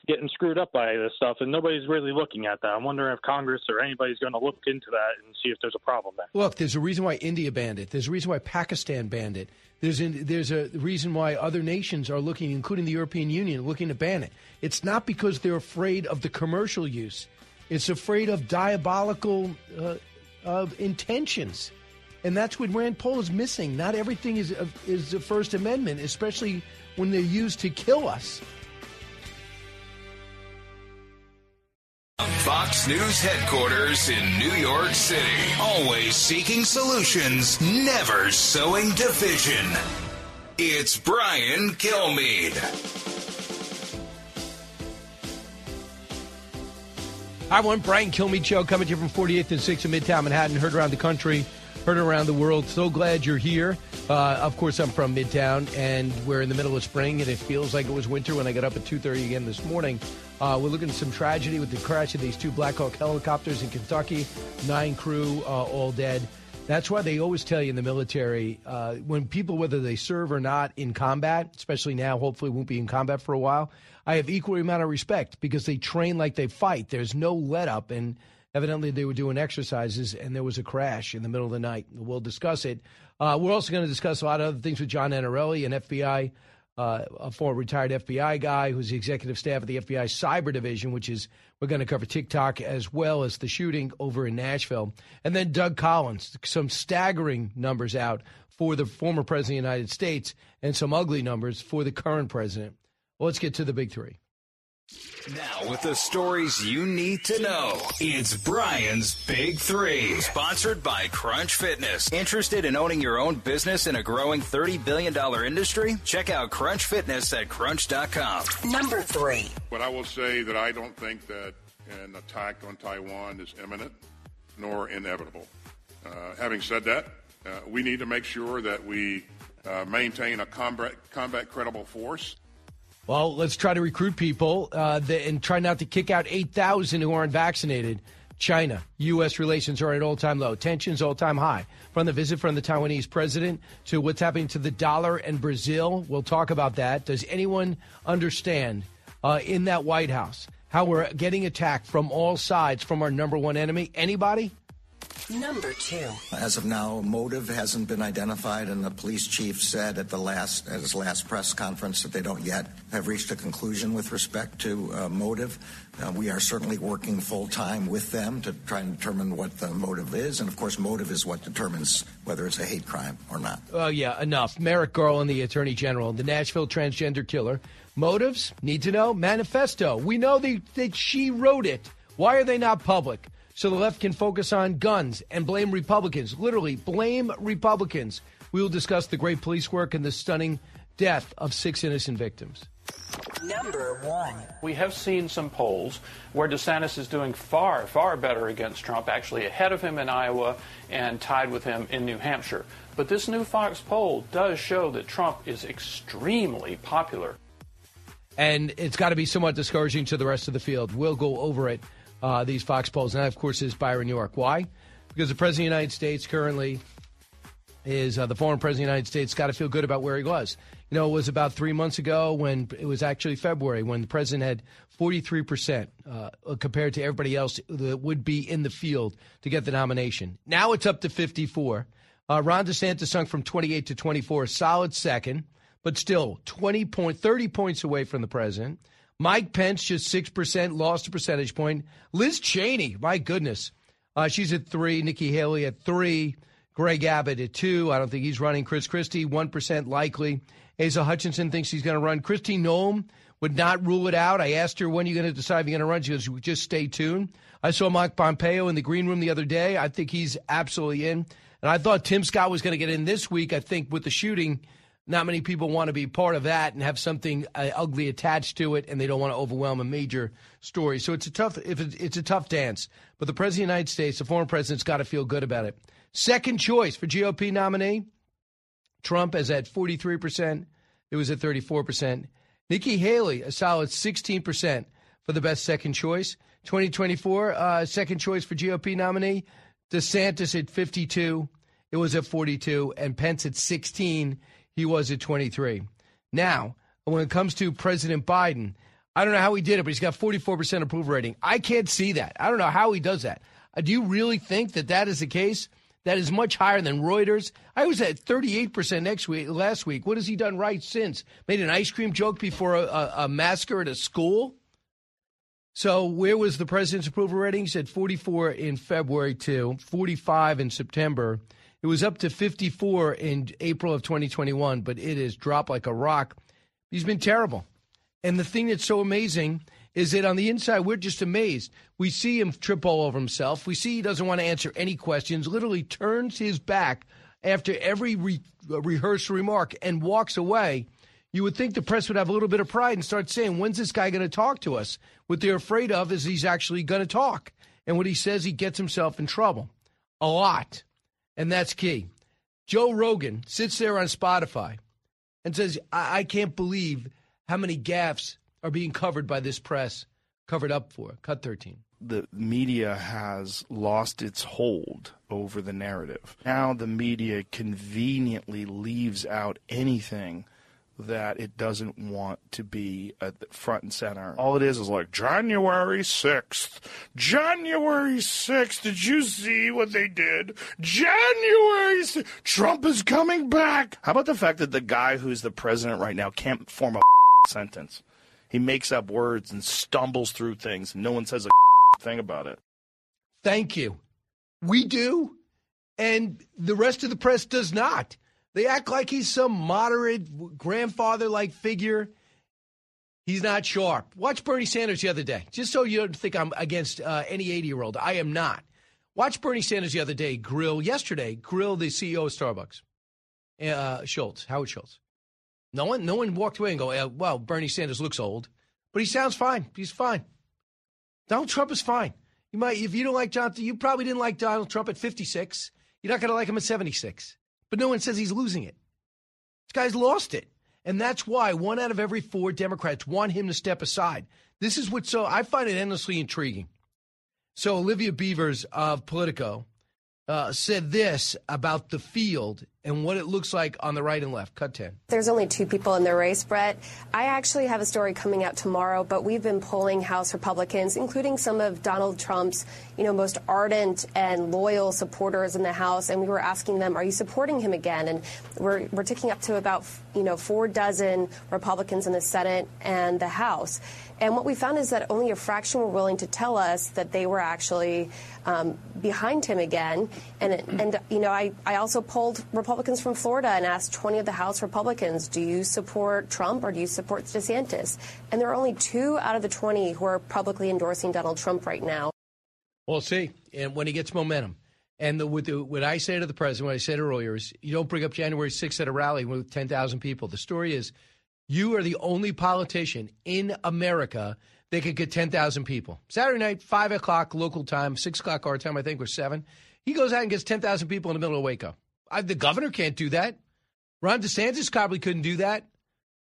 getting screwed up by this stuff, and nobody's really looking at that. I'm wondering if Congress or anybody's going to look into that and see if there's a problem there. Look, there's a reason why India banned it. There's a reason why Pakistan banned it. There's, in, there's a reason why other nations are looking, including the European Union, looking to ban it. It's not because they're afraid of the commercial use. It's afraid of diabolical uh, of intentions. And that's what Rand Paul is missing. Not everything is uh, is the First Amendment, especially when they're used to kill us. Fox News headquarters in New York City. Always seeking solutions, never sowing division. It's Brian Kilmeade. Hi, one Brian Kilmeade Show coming to you from forty-eighth and sixth in Midtown Manhattan. Heard around the country, heard around the world. So glad you're here. Uh, of course, I'm from Midtown, and we're in the middle of spring, and it feels like it was winter when I got up at two thirty again this morning. Uh, we're looking at some tragedy with the crash of these two Black Hawk helicopters in Kentucky. Nine crew, uh, all dead. That's why they always tell you in the military, uh, when people, whether they serve or not in combat, especially now, hopefully won't be in combat for a while, I have equal amount of respect because they train like they fight. There's no let up. And evidently they were doing exercises, and there was a crash in the middle of the night. We'll discuss it. Uh, we're also going to discuss a lot of other things with John Anarelli, an F B I Uh, a former retired F B I guy who's the executive staff of the F B I Cyber Division, which is, we're going to cover TikTok as well as the shooting over in Nashville. And then Doug Collins, some staggering numbers out for the former president of the United States and some ugly numbers for the current president. Well, let's get to the big three. Now with the stories you need to know, it's Brian's Big Three. Sponsored by Crunch Fitness. Interested in owning your own business in a growing thirty billion dollars industry? Check out Crunch Fitness at crunch dot com. Number three. But I will say that I don't think that an attack on Taiwan is imminent nor inevitable. Uh, having said that, uh, we need to make sure that we uh, maintain a combat, combat credible force. Well, let's try to recruit people uh, and try not to kick out eight thousand who aren't vaccinated. China, U S relations are at all-time low. Tensions all-time high. From the visit from the Taiwanese president to what's happening to the dollar and Brazil, we'll talk about that. Does anyone understand uh, in that White House how we're getting attacked from all sides from our number one enemy? Anybody? Number two. As of now, motive hasn't been identified, and the police chief said at the last at his last press conference that they don't yet have reached a conclusion with respect to uh, motive. Uh, we are certainly working full time with them to try and determine what the motive is, and of course, motive is what determines whether it's a hate crime or not. Oh uh, yeah, enough. Merrick Garland, the Attorney General, the Nashville transgender killer. Motives? Need to know. Manifesto. We know the, that she wrote it. Why are they not public? So the left can focus on guns and blame Republicans. Literally, blame Republicans. We will discuss the great police work and the stunning death of six innocent victims. Number one. We have seen some polls where DeSantis is doing far, far better against Trump, actually ahead of him in Iowa and tied with him in New Hampshire. But this new Fox poll does show that Trump is extremely popular. And it's got to be somewhat discouraging to the rest of the field. We'll go over it. Uh, these Fox polls. And that, of course, is Byron York. Why? Because the President of the United States currently is uh, the former President of the United States got to feel good about where he was. You know, it was about three months ago when it was actually February when the President had forty-three percent uh, compared to everybody else that would be in the field to get the nomination. Now it's up to fifty-four. Uh, Ron DeSantis sunk from twenty-eight to twenty-four, a solid second, but still twenty point, thirty points away from the President. Mike Pence, just six percent, lost a percentage point. Liz Cheney, my goodness, uh, she's at three. Nikki Haley at three. Greg Abbott at two. I don't think he's running. Chris Christie, one percent likely. Asa Hutchinson thinks he's going to run. Kristi Noem would not rule it out. I asked her, when are you going to decide if you're going to run? She goes, just stay tuned. I saw Mike Pompeo in the green room the other day. I think he's absolutely in. And I thought Tim Scott was going to get in this week. I think with the shooting, not many people want to be part of that and have something uh, ugly attached to it, and they don't want to overwhelm a major story. So it's a tough if it's, it's a tough dance. But the President of the United States, the former president's got to feel good about it. Second choice for G O P nominee, Trump is at forty-three percent. It was at thirty-four percent. Nikki Haley, a solid sixteen percent for the best second choice. twenty twenty-four, uh, second choice for G O P nominee, DeSantis at fifty-two. It was at forty-two. And Pence at sixteen. He was at twenty-three. Now, when it comes to President Biden, I don't know how he did it, but he's got forty-four percent approval rating. I can't see that. I don't know how he does that. Do you really think that that is the case? That is much higher than Reuters. I was at thirty-eight percent next week, last week. What has he done right since? Made an ice cream joke before a, a, a massacre at a school? So where was the president's approval rating? He said forty-four in February, too, forty-five in September. It was up to fifty-four in April of twenty twenty-one, but it has dropped like a rock. He's been terrible. And the thing that's so amazing is that on the inside, we're just amazed. We see him trip all over himself. We see he doesn't want to answer any questions, literally turns his back after every re- rehearsed remark and walks away. You would think the press would have a little bit of pride and start saying, when's this guy going to talk to us? What they're afraid of is he's actually going to talk. And when he says, he gets himself in trouble a lot. And that's key. Joe Rogan sits there on Spotify and says, I-, I can't believe how many gaffes are being covered by this press, covered up for. Cut thirteen. The media has lost its hold over the narrative. Now the media conveniently leaves out anything that it doesn't want to be at the front and center. All it is is like, January sixth. January sixth, did you see what they did? January sixth, Trump is coming back. How about the fact that the guy who's the president right now can't form a sentence? He makes up words and stumbles through things. No one says a thing about it. Thank you. We do, and the rest of the press does not. They act like he's some moderate, grandfather-like figure. He's not sharp. Watch Bernie Sanders the other day. Just so you don't think I'm against uh, any eighty-year-old. I am not. Watch Bernie Sanders the other day grill, yesterday, grill the C E O of Starbucks, uh, Schultz, Howard Schultz. No one no one walked away and go, uh, well, Bernie Sanders looks old. But he sounds fine. He's fine. Donald Trump is fine. You might, if you don't like John, you probably didn't like Donald Trump at fifty-six. You're not going to like him at seventy-six. But no one says he's losing it. This guy's lost it. And that's why one out of every four Democrats want him to step aside. This is what's so, I find it endlessly intriguing. So Olivia Beavers of Politico uh, said this about the field and what it looks like on the right and left. Cut ten. There's only two people in the race, Brett. I actually have a story coming out tomorrow, but we've been polling House Republicans, including some of Donald Trump's, you know, most ardent and loyal supporters in the House, and we were asking them, are you supporting him again? And we're we're ticking up to about, you know, four dozen Republicans in the Senate and the House. And what we found is that only a fraction were willing to tell us that they were actually um, behind him again. And, and you know, I, I also polled Republicans from Florida and asked twenty of the House Republicans, do you support Trump or do you support DeSantis? And there are only two out of the twenty who are publicly endorsing Donald Trump right now. We'll see. And when he gets momentum. And the, with the, what I say to the president, what I said earlier is, you don't bring up January sixth at a rally with ten thousand people. The story is, you are the only politician in America that could get ten thousand people. Saturday night, five o'clock local time, six o'clock our time, I think, or seven. He goes out and gets ten thousand people in the middle of Waco. I, the governor can't do that. Ron DeSantis probably couldn't do that.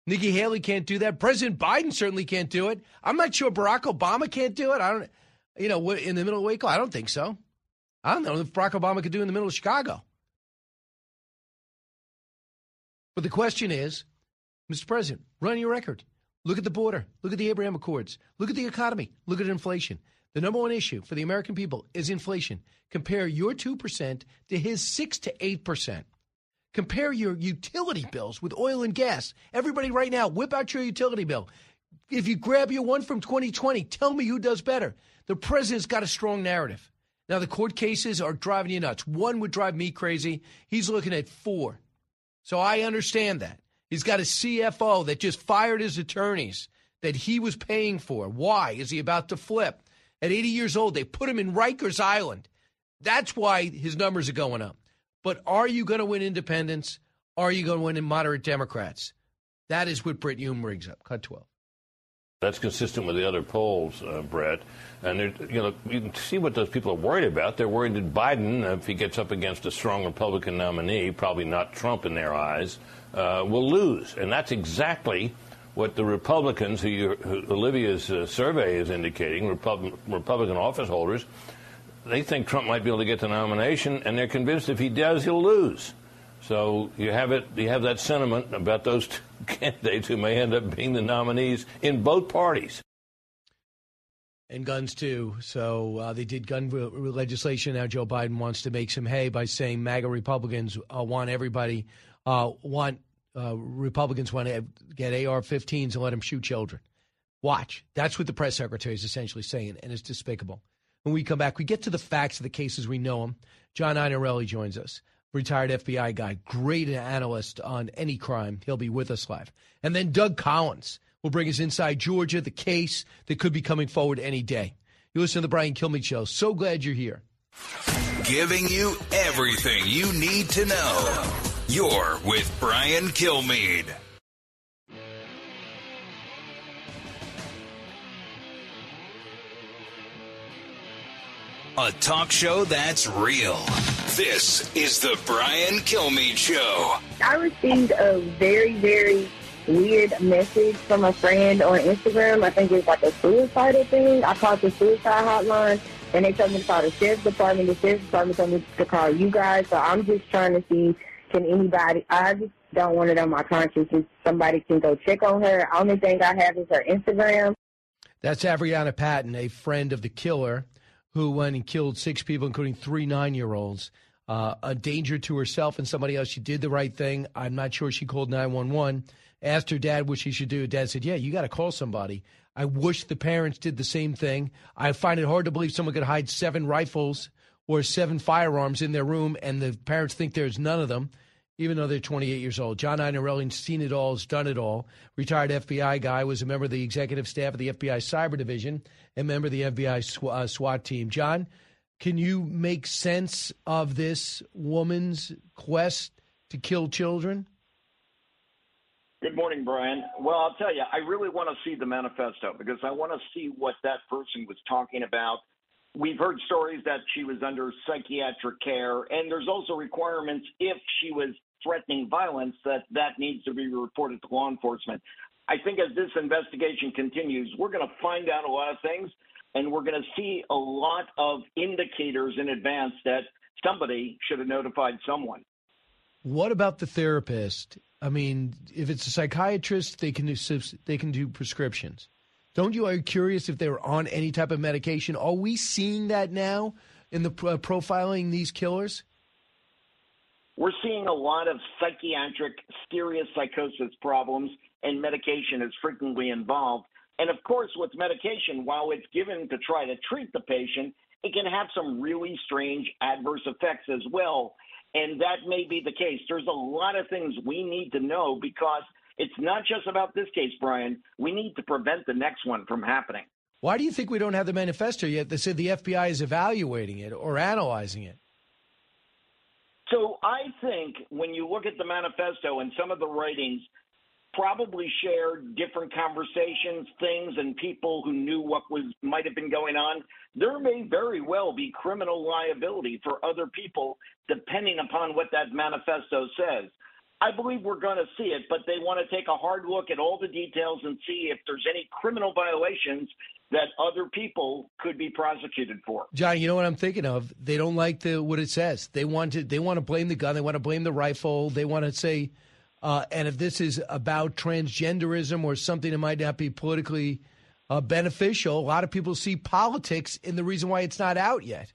Nikki Haley can't do that. President Biden certainly can't do it. I'm not sure Barack Obama can't do it. I don't, you know, in the middle of Waco, I don't think so. I don't know if Barack Obama could do it in the middle of Chicago. But the question is, Mister President, run your record. Look at the border. Look at the Abraham Accords. Look at the economy. Look at inflation. The number one issue for the American people is inflation. Compare your two percent to his six to eight percent. Compare your utility bills with oil and gas. Everybody right now, whip out your utility bill. If you grab your one from twenty twenty, tell me who does better. The president's got a strong narrative. Now, the court cases are driving you nuts. One would drive me crazy. He's looking at four. So I understand that. He's got a C F O that just fired his attorneys that he was paying for. Why is he about to flip? At eighty years old, they put him in Rikers Island. That's why his numbers are going up. But are you going to win independents? Are you going to win in moderate Democrats? That is what Britt Hume brings up. Cut twelve. That's consistent with the other polls, uh, Brett. And, you know, you can see what those people are worried about. They're worried that Biden, if he gets up against a strong Republican nominee, probably not Trump in their eyes, uh, will lose. And that's exactly what the Republicans, who, you, who Olivia's uh, survey is indicating, Repub- Republican office holders, they think Trump might be able to get the nomination, and they're convinced if he does, he'll lose. So you have it. You have that sentiment about those two candidates who may end up being the nominees in both parties. And guns, too. So uh, they did gun re- legislation. Now Joe Biden wants to make some hay by saying MAGA Republicans uh, want everybody, uh, want uh, Republicans want to get A R fifteens and let them shoot children. Watch. That's what the press secretary is essentially saying, and it's despicable. When we come back, we get to the facts of the cases. We know them. John Iannarelli joins us. Retired F B I guy, great analyst on any crime. He'll be with us live. And then Doug Collins will bring us inside Georgia, the case that could be coming forward any day. You listen to The Brian Kilmeade Show. So glad you're here. Giving you everything you need to know. You're with Brian Kilmeade. A talk show that's real. This is the Brian Kilmeade Show. I received a very, very weird message from a friend on Instagram. I think it's like a suicidal thing. I called the suicide hotline, and they told me to call the sheriff's department. The sheriff's department told me to call you guys. So I'm just trying to see, can anybody, I just don't want it on my conscience. If somebody can go check on her. Only thing I have is her Instagram. That's Avriana Patton, a friend of the killer, who went and killed six people, including three nine-year-olds, uh, a danger to herself and somebody else. She did the right thing. I'm not sure she called nine one one, asked her dad what she should do. Dad said, yeah, you got to call somebody. I wish the parents did the same thing. I find it hard to believe someone could hide seven rifles or seven firearms in their room, and the parents think there's none of them, even though they're twenty-eight years old. John Iannarelli's seen it all, has done it all. Retired F B I guy, was a member of the executive staff of the F B I Cyber Division and member of the F B I SW- uh, SWAT team. John, can you make sense of this woman's quest to kill children? Good morning, Brian. Well, I'll tell you, I really want to see the manifesto because I want to see what that person was talking about. We've heard stories that she was under psychiatric care, and there's also requirements if she was threatening violence, that that needs to be reported to law enforcement. I think as this investigation continues, we're going to find out a lot of things, and we're going to see a lot of indicators in advance that somebody should have notified someone. What about the therapist? I mean, if it's a psychiatrist, they can do they can do prescriptions. Don't you? Are you curious if they were on any type of medication? Are we seeing that now in the uh, profiling these killers? We're seeing a lot of psychiatric, serious psychosis problems, and medication is frequently involved. And, of course, with medication, while it's given to try to treat the patient, it can have some really strange adverse effects as well. And that may be the case. There's a lot of things we need to know because it's not just about this case, Brian. We need to prevent the next one from happening. Why do you think we don't have the manifesto yet that said the F B I is evaluating it or analyzing it? So I think when you look at the manifesto and some of the writings, probably shared different conversations, things, and people who knew what was might have been going on, there may very well be criminal liability for other people depending upon what that manifesto says. I believe we're going to see it, but they want to take a hard look at all the details and see if there's any criminal violations that other people could be prosecuted for. John, you know what I'm thinking of? They don't like the what it says. They want to they want to blame the gun. They want to blame the rifle. They want to say, uh, and if this is about transgenderism or something that might not be politically uh, beneficial, a lot of people see politics in the reason why it's not out yet.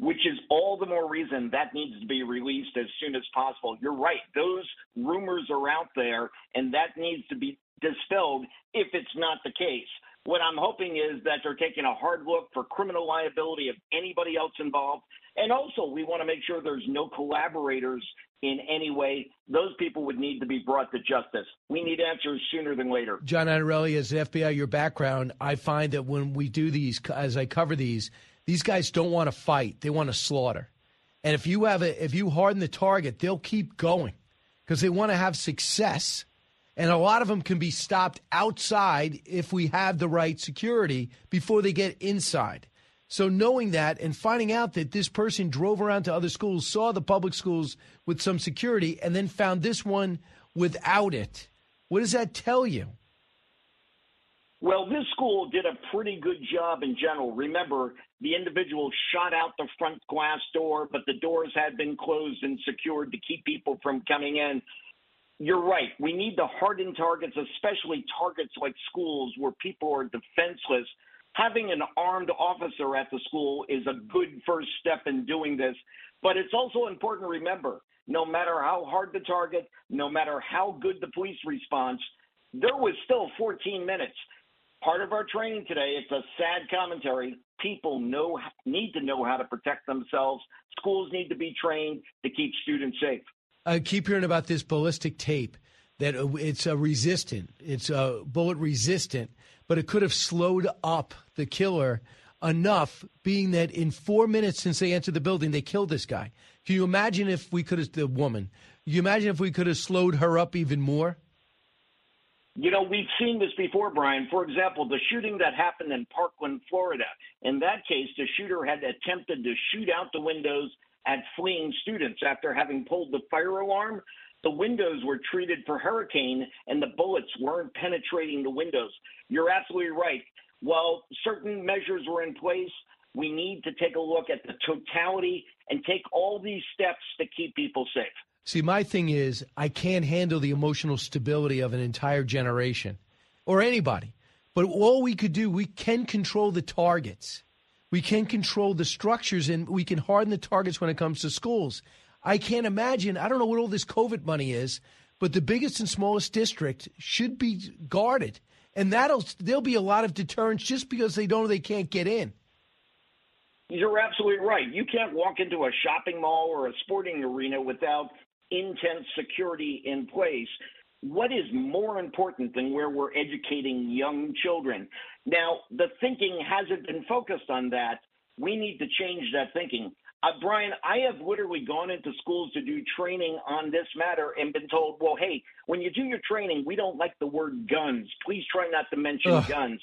Which is all the more reason that needs to be released as soon as possible. You're right. Those rumors are out there, and that needs to be dispelled if it's not the case. What I'm hoping is that they're taking a hard look for criminal liability of anybody else involved. And also, we want to make sure there's no collaborators in any way. Those people would need to be brought to justice. We need answers sooner than later. John Iannarelli, as an F B I, your background, I find that when we do these, as I cover these, these guys don't want to fight. They want to slaughter. And if you have a, if you harden the target, they'll keep going because they want to have success. And a lot of them can be stopped outside if we have the right security before they get inside. So knowing that and finding out that this person drove around to other schools, saw the public schools with some security, and then found this one without it, what does that tell you? Well, this school did a pretty good job in general. Remember, the individual shot out the front glass door, but the doors had been closed and secured to keep people from coming in. You're right. We need to harden targets, especially targets like schools where people are defenseless. Having an armed officer at the school is a good first step in doing this. But it's also important to remember, no matter how hard the target, no matter how good the police response, there was still fourteen minutes. Part of our training today, it's a sad commentary. People know need to know how to protect themselves. Schools need to be trained to keep students safe. I keep hearing about this ballistic tape, that it's a resistant, it's a bullet resistant, but it could have slowed up the killer enough, being that in four minutes since they entered the building, they killed this guy. Can you imagine if we could have, the woman, you imagine if we could have slowed her up even more? You know, we've seen this before, Brian. For example, the shooting that happened in Parkland, Florida. In that case, the shooter had attempted to shoot out the windows at fleeing students after having pulled the fire alarm. The windows were treated for hurricane, and the bullets weren't penetrating the windows. You're absolutely right. While certain measures were in place, we need to take a look at the totality and take all these steps to keep people safe. See, my thing is I can't handle the emotional stability of an entire generation or anybody. But all we could do, we can control the targets. We can control the structures, and we can harden the targets when it comes to schools. I can't imagine. I don't know what all this COVID money is, but the biggest and smallest district should be guarded. And that'll there'll be a lot of deterrence just because they don't they can't get in. You're absolutely right. You can't walk into a shopping mall or a sporting arena without intense security in place. What is more important than where we're educating young children? Now, the thinking hasn't been focused on that. We need to change that thinking. Uh, Brian, I have literally gone into schools to do training on this matter and been told, well, hey, when you do your training, we don't like the word guns. Please try not to mention Ugh. guns.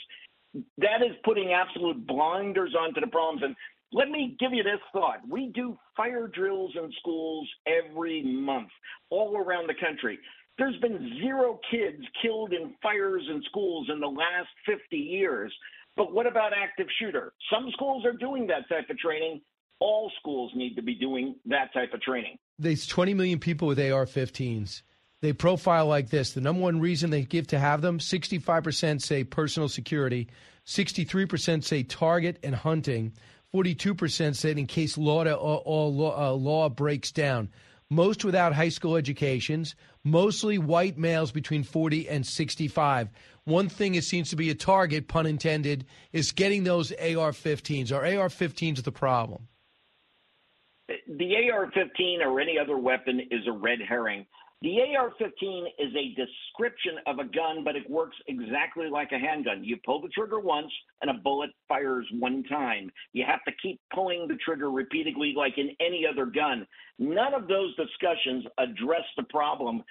That is putting absolute blinders onto the problems. And Let me give you this thought. We do fire drills in schools every month all around the country. There's been zero kids killed in fires in schools in the last fifty years. But what about active shooter? Some schools are doing that type of training. All schools need to be doing that type of training. There's twenty million people with A R fifteens. They profile like this. The number one reason they give to have them, sixty-five percent say personal security, sixty-three percent say target and hunting, forty-two percent said in case law, to, or law, uh, law breaks down. Most without high school educations, mostly white males between forty and sixty-five. One thing that seems to be a target, pun intended, is getting those A R fifteens. Are A R fifteens the problem? The A R fifteen or any other weapon is a red herring. The A R fifteen is a description of a gun, but it works exactly like a handgun. You pull the trigger once, and a bullet fires one time. You have to keep pulling the trigger repeatedly like in any other gun. None of those discussions address the problem.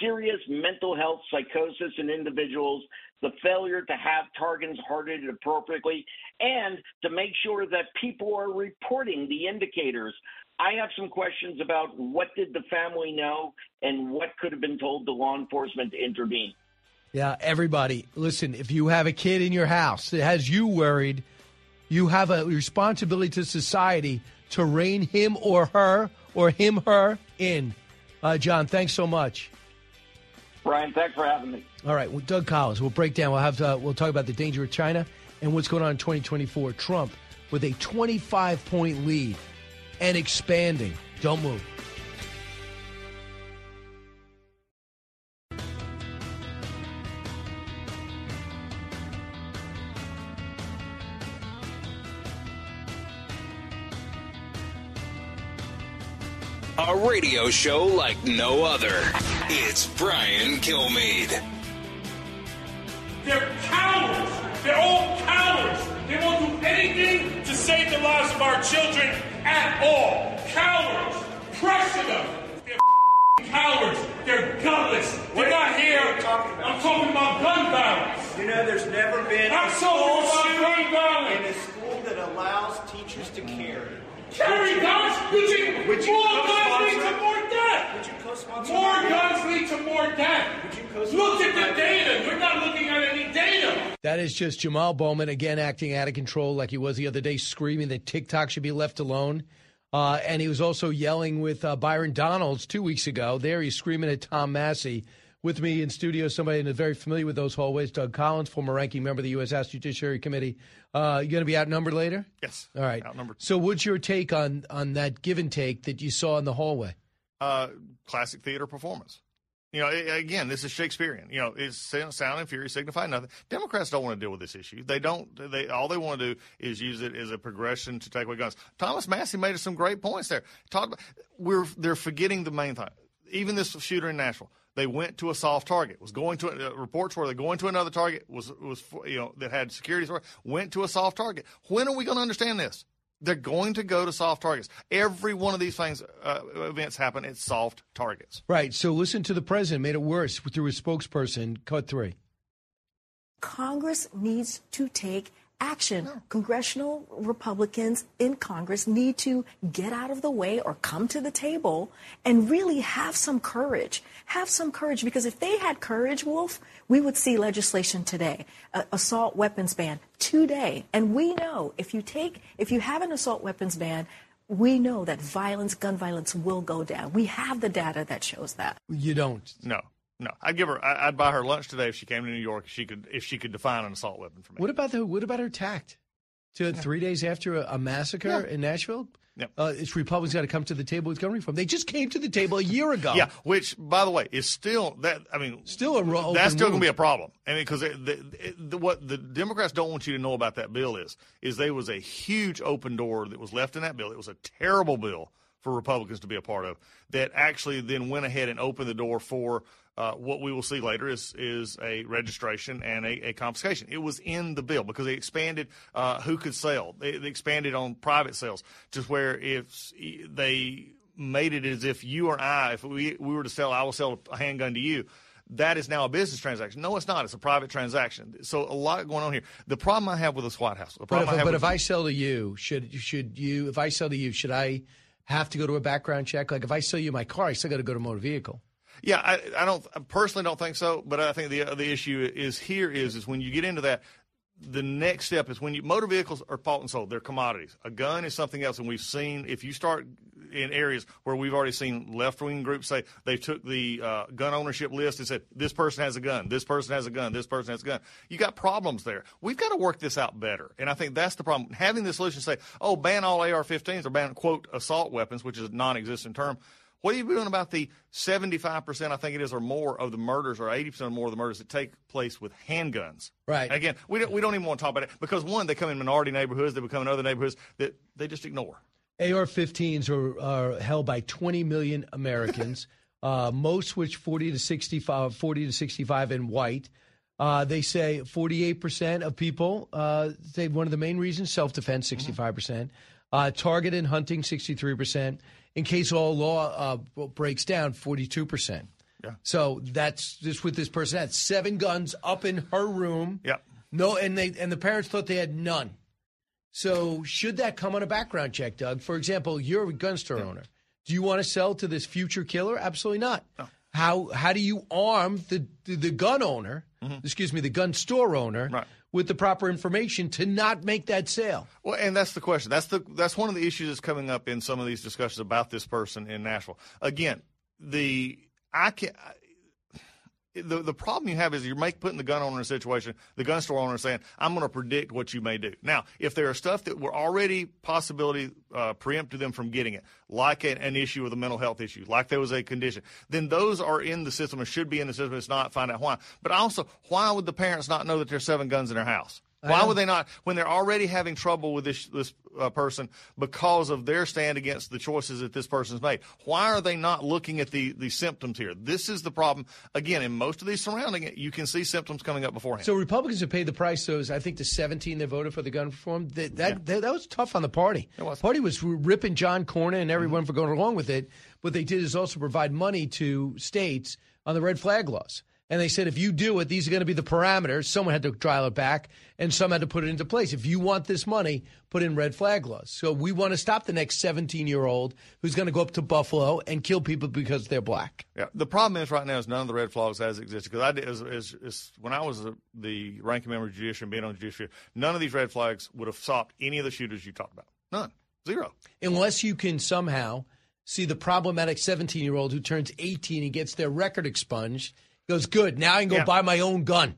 Serious mental health psychosis in individuals, the failure to have targets hardened appropriately, and to make sure that people are reporting the indicators. I have some questions about what did the family know and what could have been told to law enforcement to intervene. Yeah, everybody, listen, if you have a kid in your house that has you worried, you have a responsibility to society to rein him or her or him, her in. Uh, John, thanks so much. Brian, thanks for having me. All right, well, Doug Collins, we'll break down. We'll have to, uh, we'll talk about the danger of China and what's going on in twenty twenty-four. Trump with a twenty-five point lead and expanding. Don't move. A radio show like no other. It's Brian Kilmeade. They're cowards. They're all cowards. They won't do anything to save the lives of our children at all. Cowards. Pressure them. They're f***ing cowards. They're gutless. They're not here. Talking about? I'm talking about gun violence. You know, there's never been I'm a school shooting in a school that allows teachers to carry. Carry guns? Would you, would you more guns lead to more death. Would you co-sponsor more guns lead to more death. Would you co-sponsor Look at the data. We're not looking at any data. That is just Jamal Bowman again acting out of control like he was the other day, screaming that TikTok should be left alone. Uh, and he was also yelling with uh, Byron Donalds two weeks ago. There he's screaming at Tom Massey. With me in studio, somebody that's very familiar with those hallways, Doug Collins, former ranking member of the U S House Judiciary Committee. Uh, you going to be outnumbered later? Yes. All right. Outnumbered. So what's your take on, on that give and take that you saw in the hallway? Uh, classic theater performance. You know, it, again, this is Shakespearean. You know, it's sound and fury signify nothing. Democrats don't want to deal with this issue. They don't. They all they want to do is use it as a progression to take away guns. Thomas Massey made some great points there. Talk about, we're they're forgetting the main thing. Even this shooter in Nashville. They went to a soft target. Was going to uh, reports where they're going to another target was was you know that had security. Went to a soft target. When are we going to understand this? They're going to go to soft targets. Every one of these things uh, events happen at soft targets. Right. So listen to the president made it worse through his spokesperson. Cut three. Congress needs to take action. No. Congressional Republicans in Congress need to get out of the way or come to the table and really have some courage. Have some courage, because if they had courage, Wolf, we would see legislation today, uh, assault weapons ban today. And we know if you take, if you have an assault weapons ban, we know that violence, gun violence will go down. We have the data that shows that. You don't. No. No, I'd give her. I'd buy her lunch today if she came to New York. If she could, if she could define an assault weapon for me. What about the? What about her tact? To yeah. three days after a, a massacre yeah. in Nashville, yeah. uh, it's Republicans got to come to the table with gun reform. They just came to the table a year ago. Yeah, which by the way is still that. I mean, still a ro- that's still going to be a problem. I mean, because the, the, what the Democrats don't want you to know about that bill is is there was a huge open door that was left in that bill. It was a terrible bill for Republicans to be a part of. That actually then went ahead and opened the door for. Uh, what we will see later is is a registration and a, a confiscation. It was in the bill because they expanded uh, who could sell. They, they expanded on private sales to where if they made it as if you or I, if we, we were to sell, I will sell a handgun to you. that is now a business transaction. No, it's not. It's a private transaction. So a lot going on here. The problem I have with this White House. The problem but if, I, have but with if I sell to you, should should you? If I sell to you, should I have to go to a background check? Like if I sell you my car, I still got to go to motor vehicle. Yeah, I, I don't I personally don't think so. But I think the the issue is here is is when you get into that. The next step is when you, motor vehicles are bought and sold. They're commodities. A gun is something else. And we've seen, if you start in areas where we've already seen left-wing groups say they took the uh, gun ownership list and said, this person has a gun, this person has a gun, this person has a gun. You got problems there. We've got to work this out better. And I think that's the problem. Having the solution say, oh, ban all A R fifteens or ban, quote, assault weapons, which is a non-existent term. What are you doing about the seventy-five percent, I think it is, or more of the murders, or eighty percent or more of the murders that take place with handguns? Right. And again, we don't, we don't even want to talk about it because, one, they come in minority neighborhoods, they become in other neighborhoods that they just ignore. A R fifteens are, are held by twenty million Americans, uh, most which forty to sixty-five, forty to sixty-five and white. Uh, they say forty-eight percent of people uh, say one of the main reasons, self-defense, sixty-five percent. Mm-hmm. Uh, target and hunting, sixty-three percent. In case all law uh, breaks down, forty-two percent. Yeah. So that's just what this person had. Seven guns up in her room. Yeah. No, and they and the parents thought they had none. So should that come on a background check, Doug? For example, you're a gun store yeah. owner. Do you want to sell to this future killer? Absolutely not. No. How how do you arm the the, the gun owner, mm-hmm. excuse me, the gun store owner, right. with the proper information to not make that sale? Well, and that's the question. That's the that's one of the issues that's coming up in some of these discussions about this person in Nashville. Again, the I can the the problem you have is you're make, putting the gun owner in a situation, the gun store owner saying, I'm going to predict what you may do. Now, if there are stuff that were already possibility uh, preempted them from getting it, like an, an issue with a mental health issue, like there was a condition, then those are in the system or should be in the system. It's not, find out why. But also, why would the parents not know that there's seven guns in their house? Why would they not, when they're already having trouble with this this uh, person because of their stand against the choices that this person's made? Why are they not looking at the, the symptoms here? This is the problem. Again, in most of these surrounding it, you can see symptoms coming up beforehand. So Republicans have paid the price. Those, I think, the seventeen that voted for the gun reform, that that, yeah. that, that was tough on the party. It was. The party was ripping John Cornyn and everyone mm-hmm. for going along with it. What they did is also provide money to states on the red flag laws. And they said, if you do it, these are going to be the parameters. Someone had to dial it back, and some had to put it into place. If you want this money, put in red flag laws. So we want to stop the next seventeen-year-old who's going to go up to Buffalo and kill people because they're black. Yeah, the problem is right now is none of the red flags has existed. Because I did, as, as, as, when I was a, the ranking member of the judiciary and being on the judiciary, none of these red flags would have stopped any of the shooters you talked about. None. Zero. Unless you can somehow see the problematic seventeen-year-old who turns eighteen and gets their record expunged. Goes, good, now I can go yeah. buy my own gun.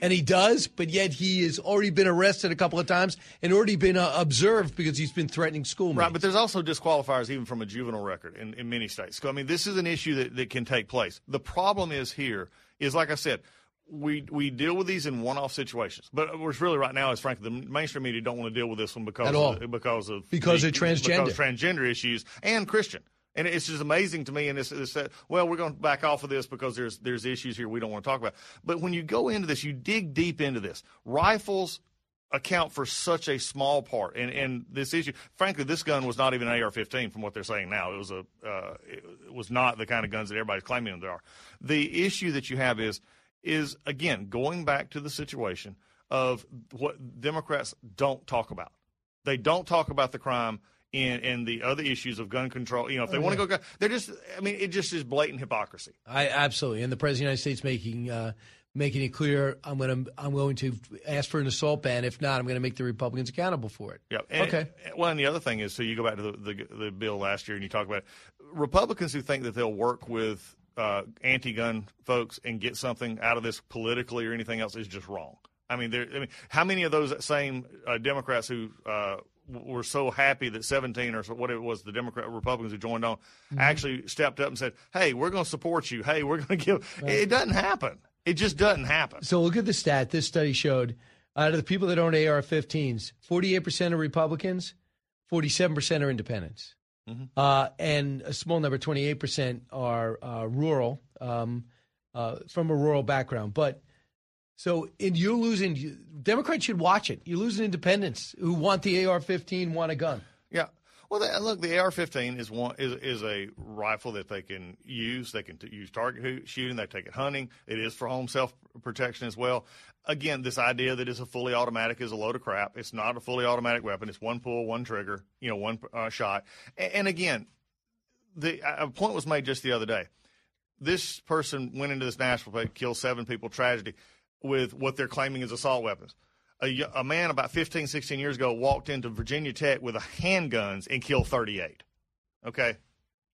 And he does, but yet he has already been arrested a couple of times and already been uh, observed because he's been threatening schoolmates. Right, but there's also disqualifiers even from a juvenile record in, in many states. So, I mean, this is an issue that, that can take place. The problem is here is, like I said, we we deal with these in one-off situations. But what's really right now is, frankly, the mainstream media don't want to deal with this one because of, because of, because the, of transgender. Because of transgender issues and Christian. And it's just amazing to me. And it's, it's that, well, we're going to back off of this because there's there's issues here we don't want to talk about. But when you go into this, you dig deep into this. Rifles account for such a small part. And, and this issue, frankly, this gun was not even an A R fifteen from what they're saying now. It was, a, uh, it was not the kind of guns that everybody's claiming they are. The issue that you have is, is, again, going back to the situation of what Democrats don't talk about. They don't talk about the crime. And, and the other issues of gun control, you know, if they oh, want yeah. to go, they're just, I mean, it just is blatant hypocrisy. I absolutely. And the President of the United States making uh, making it clear, I'm going to I'm going to ask for an assault ban. If not, I'm going to make the Republicans accountable for it. Yeah. And, okay. Well, and the other thing is, so you go back to the, the, the bill last year and you talk about it. Republicans who think that they'll work with uh, anti-gun folks and get something out of this politically or anything else is just wrong. I mean, there. I mean, how many of those same uh, Democrats who uh, were so happy that seventeen or whatever it was, the Democrat Republicans who joined on, mm-hmm. actually stepped up and said, hey, we're going to support you. Hey, we're going to give. Right. It doesn't happen. It just doesn't happen. So look at the stat. This study showed out of the people that own A R fifteens, forty-eight percent are Republicans, forty-seven percent are independents. Mm-hmm. Uh, and a small number, twenty-eight percent are uh, rural, um, uh, from a rural background. But so and you're losing – Democrats should watch it. You're losing independents who want the A R fifteen, want a gun. Yeah. Well, they, look, the A R fifteen is one is is a rifle that they can use. They can t- use target shooting. They take it hunting. It is for home self-protection as well. Again, this idea that it's a fully automatic is a load of crap. It's not a fully automatic weapon. It's one pull, one trigger, you know, one uh, shot. And, and again, the a point was made just the other day. This person went into this Nashville play, killed seven people, tragedy, with what they're claiming is assault weapons. A, a man about fifteen, sixteen years ago walked into Virginia Tech with a handguns and killed thirty-eight. Okay?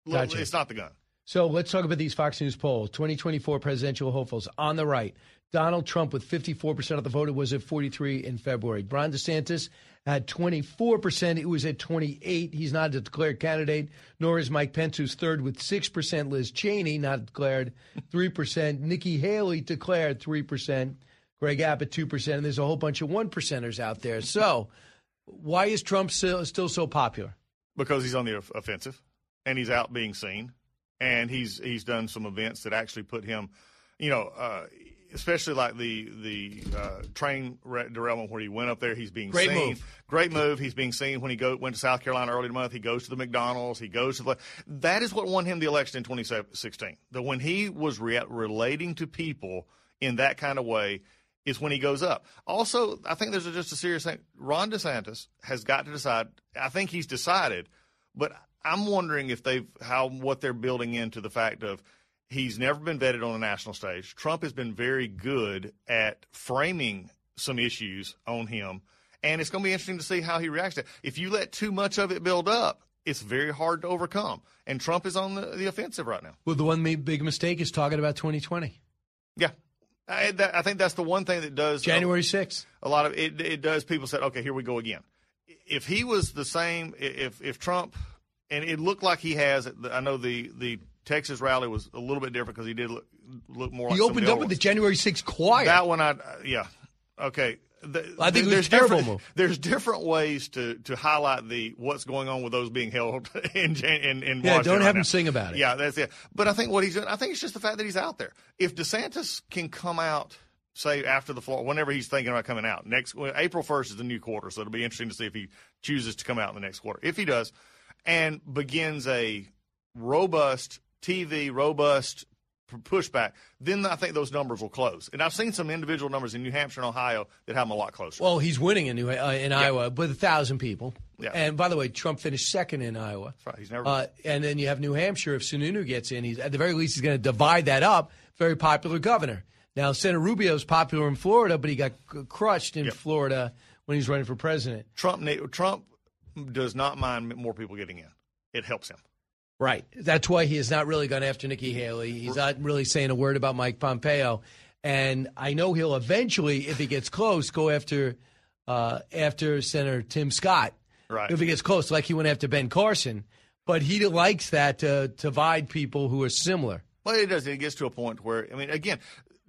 Gotcha. It's not the gun. So let's talk about these Fox News polls. twenty twenty-four presidential hopefuls on the right. Donald Trump with fifty-four percent of the vote. It was at forty-three in February. Ron DeSantis at twenty-four percent. It was at twenty-eight. He's not a declared candidate, nor is Mike Pence, who's third with six percent. Liz Cheney, not declared, three percent. Nikki Haley declared three percent. Greg Abbott, two percent, and there's a whole bunch of one-percenters out there. So why is Trump still, still so popular? Because he's on the offensive, and he's out being seen, and he's he's done some events that actually put him, you know, uh, especially like the the uh, train derailment where he went up there. He's being Great seen. Move. Great move. He's being seen. When he go, went to South Carolina early in the month, he goes to the McDonald's. He goes to the – that is what won him the election in twenty sixteen. That when he was re- relating to people in that kind of way – is when he goes up. Also, I think there's just a serious thing. Ron DeSantis has got to decide. I think he's decided, but I'm wondering if they've how what they're building into the fact of he's never been vetted on a national stage. Trump has been very good at framing some issues on him, and it's going to be interesting to see how he reacts to it. If you let too much of it build up, it's very hard to overcome, and Trump is on the, the offensive right now. Well, the one big mistake is talking about twenty twenty. Yeah. I, that, I think that's the one thing that does January sixth. A lot of it, it does. People said, "Okay, here we go again." If he was the same, if if Trump, and it looked like he has. I know the the Texas rally was a little bit different because he did look, look more. He like opened up with ones. The January sixth choir. That one, I yeah, okay. The, I think there's terrible move. There's different ways to, to highlight the what's going on with those being held in in, in yeah. Washington don't have right him now. Sing about it. Yeah, that's it. But I think what he's doing, I think it's just the fact that he's out there. If DeSantis can come out, say after the Florida, whenever he's thinking about coming out next April first is the new quarter, so it'll be interesting to see if he chooses to come out in the next quarter. If he does, and begins a robust T V, robust pushback, then I think those numbers will close. And I've seen some individual numbers in New Hampshire and Ohio that have them a lot closer. Well, he's winning in New uh, in yeah. Iowa with one thousand people. Yeah. And by the way, Trump finished second in Iowa. That's right. He's never uh, and then you have New Hampshire. If Sununu gets in, he's at the very least he's going to divide that up. Very popular governor. Now, Senator Rubio's popular in Florida, but he got crushed in yep. Florida when he was running for president. Trump Trump does not mind more people getting in. It helps him. Right. That's why he has not really gone after Nikki Haley. He's not really saying a word about Mike Pompeo. And I know he'll eventually, if he gets close, go after uh, after Senator Tim Scott. Right. If he gets close, like he went after Ben Carson. But he likes that to, to divide people who are similar. Well, it does. It gets to a point where, I mean, again,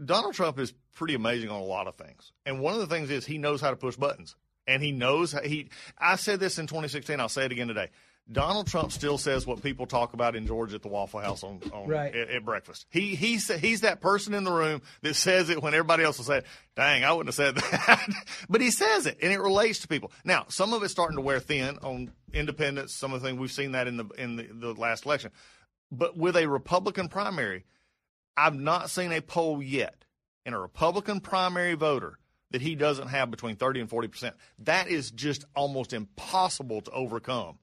Donald Trump is pretty amazing on a lot of things. And one of the things is he knows how to push buttons. And he knows how he – I said this in twenty sixteen. I'll say it again today. Donald Trump still says what people talk about in Georgia at the Waffle House on, on right. at, at breakfast. He he's he's that person in the room that says it when everybody else will say, "Dang, I wouldn't have said that," but he says it, and it relates to people. Now, some of it's starting to wear thin on independents. Some of the things we've seen that in the in the, the last election, but with a Republican primary, I've not seen a poll yet in a Republican primary voter that he doesn't have between thirty and forty percent. That is just almost impossible to overcome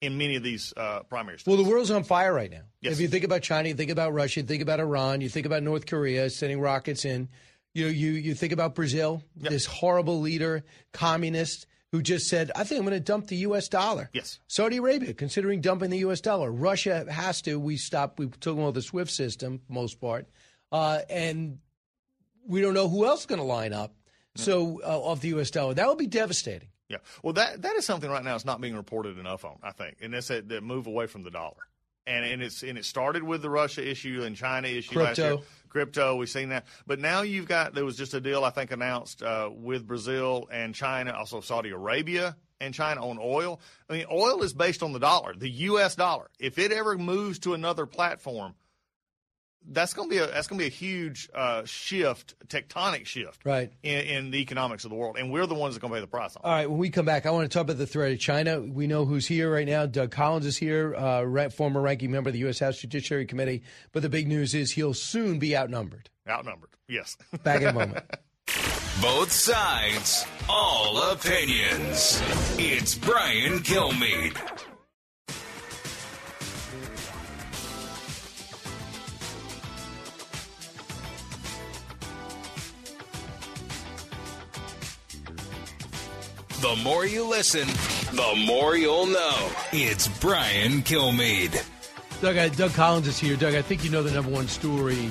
in many of these uh, primaries. Well, the world's on fire right now. Yes. If you think about China, you think about Russia, you think about Iran, you think about North Korea sending rockets in, you you you think about Brazil, yep. this horrible leader, communist, who just said, I think I'm going to dump the U S dollar. Yes. Saudi Arabia, considering dumping the U S dollar. Russia has to. We stopped. We took them with the SWIFT system, for the most part. Uh, and we don't know who else is going to line up. Mm-hmm. So uh, off the U S dollar. That would be devastating. Yeah. Well, that that is something right now it's not being reported enough on, I think, and that's that, that move away from the dollar. And and it's and it started with the Russia issue and China issue last year. Crypto, we've seen that. But now you've got – there was just a deal I think announced uh, with Brazil and China, also Saudi Arabia and China on oil. I mean, oil is based on the dollar, the U S dollar. If it ever moves to another platform, that's going to be a that's going to be a huge uh, shift, tectonic shift, right, in, in the economics of the world, and we're the ones that are going to pay the price on it. All right, when we come back, I want to talk about the threat of China. We know who's here right now. Doug Collins is here, uh, former ranking member of the U S House Judiciary Committee. But the big news is he'll soon be outnumbered. Outnumbered, yes. Back in a moment. Both sides, all opinions. It's Brian Kilmeade. The more you listen, the more you'll know. It's Brian Kilmeade. Doug, I, Doug Collins is here. Doug, I think you know the number one story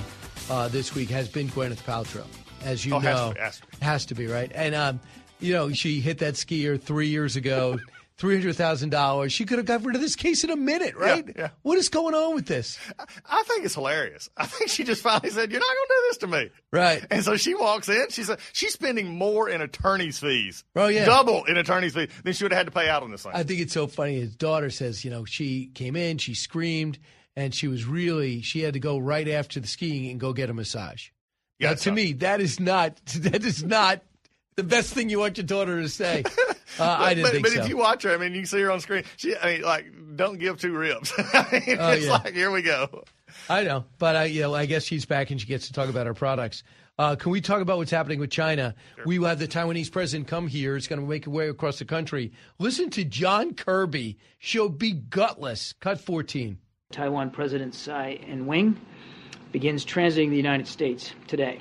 uh, this week has been Gwyneth Paltrow. As you oh, know, has to, be, has, to be. has to be, right? And, um, you know, she hit that skier three years ago, three hundred thousand dollars. She could have got rid of this case in a minute, right? Yeah, yeah. What is going on with this? I, I think it's hilarious. I think she just finally said, you're not going to do this to me. Right. And so she walks in. She said, she's spending more in attorney's fees, oh, yeah. double in attorney's fees, than she would have had to pay out on this thing. I think it's so funny. His daughter says, you know, she came in, she screamed, and she was really, she had to go right after the skiing and go get a massage. Now, yeah, to so. me, that is not that is not the best thing you want your daughter to say. Uh, but, I didn't but, think but so. But if you watch her, I mean, you can see her on screen. She, I mean, like, don't give two rips. I mean, oh, it's yeah. like, here we go. I know, but I, you know, I guess she's back and she gets to talk about her products. Uh, can we talk about what's happening with China? Sure. We will have the Taiwanese president come here. It's going to make a way across the country. Listen to John Kirby. Show Be Gutless. Cut fourteen. Taiwan President Tsai Ing-wen begins transiting the United States today.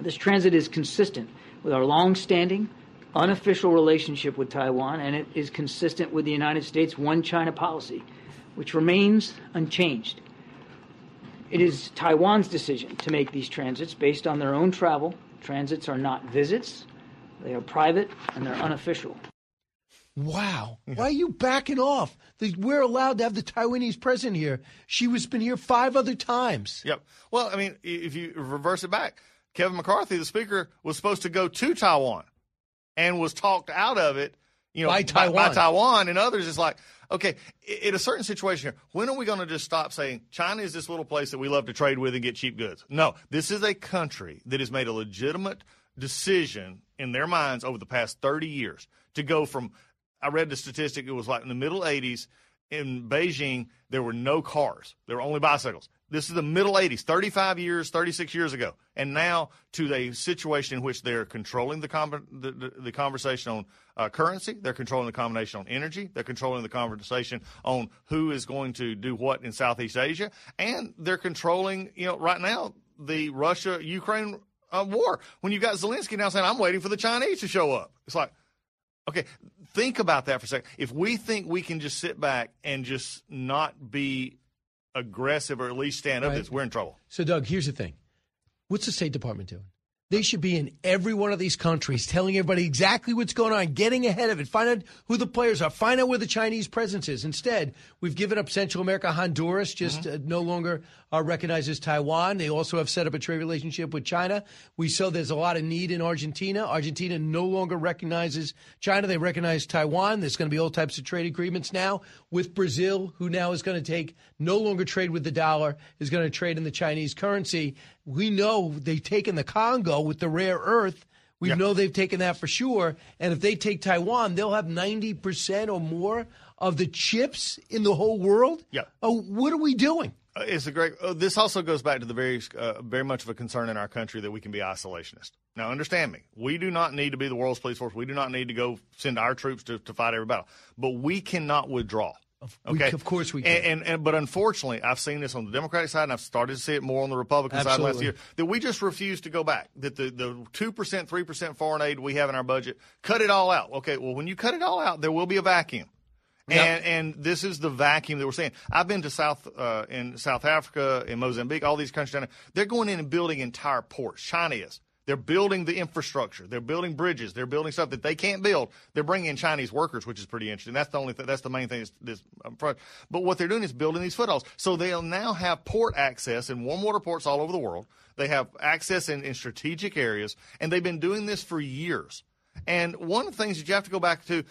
This transit is consistent with our long-standing, unofficial relationship with Taiwan, and it is consistent with the United States' one-China policy, which remains unchanged. It is Taiwan's decision to make these transits based on their own travel. Transits are not visits. They are private, and they're unofficial. Wow. Yeah. Why are you backing off? We're allowed to have the Taiwanese president here. She was been here five other times. Yep. Well, I mean, if you reverse it back, Kevin McCarthy, the speaker, was supposed to go to Taiwan and was talked out of it, you know, by Taiwan, by, by Taiwan and others. It's like, okay, in a certain situation here, when are we going to just stop saying China is this little place that we love to trade with and get cheap goods? No, this is a country that has made a legitimate decision in their minds over the past thirty years to go from – I read the statistic. It was like in the middle eighties in Beijing, there were no cars. There were only bicycles. This is the middle eighties, thirty-five years, thirty-six years ago. And now to a situation in which they're controlling the com- the, the, the conversation on uh, currency. They're controlling the combination on energy. They're controlling the conversation on who is going to do what in Southeast Asia. And they're controlling, you know, right now, the Russia-Ukraine uh, war. When you've got Zelensky now saying, I'm waiting for the Chinese to show up. It's like, okay, think about that for a second. If we think we can just sit back and just not be aggressive or at least stand up to this, we're in trouble. So, Doug, here's the thing. What's the State Department doing? They should be in every one of these countries telling everybody exactly what's going on, getting ahead of it, find out who the players are, find out where the Chinese presence is. Instead, we've given up Central America. Honduras just mm-hmm. uh, no longer uh, recognizes Taiwan. They also have set up a trade relationship with China. We saw there's a lot of need in Argentina. Argentina no longer recognizes China. They recognize Taiwan. There's going to be all types of trade agreements now with Brazil, who now is going to take no longer trade with the dollar, is going to trade in the Chinese currency. We know they've taken the Congo with the rare earth. We yeah. know they've taken that for sure. And if they take Taiwan, they'll have ninety percent or more of the chips in the whole world. Yeah. Oh, what are we doing? Uh, it's a great. Uh, this also goes back to the very, uh, very much of a concern in our country that we can be isolationist. Now, understand me. We do not need to be the world's police force. We do not need to go send our troops to, to fight every battle. But we cannot withdraw. Okay. We, of course we can. And, and, and, but unfortunately, I've seen this on the Democratic side, and I've started to see it more on the Republican Absolutely. side last year, that we just refuse to go back, that the, the two percent, three percent foreign aid we have in our budget, cut it all out. Okay, well, when you cut it all out, there will be a vacuum. Yep. And, and this is the vacuum that we're seeing. I've been to South uh, in South Africa, in Mozambique, all these countries down there. They're going in and building entire ports. China is. They're building the infrastructure. They're building bridges. They're building stuff that they can't build. They're bringing in Chinese workers, which is pretty interesting. That's the only th- that's the main thing. That's, that's, but what they're doing is building these footholds. So they'll now have port access in warm water ports all over the world. They have access in, in strategic areas, and they've been doing this for years. And one of the things that you have to go back to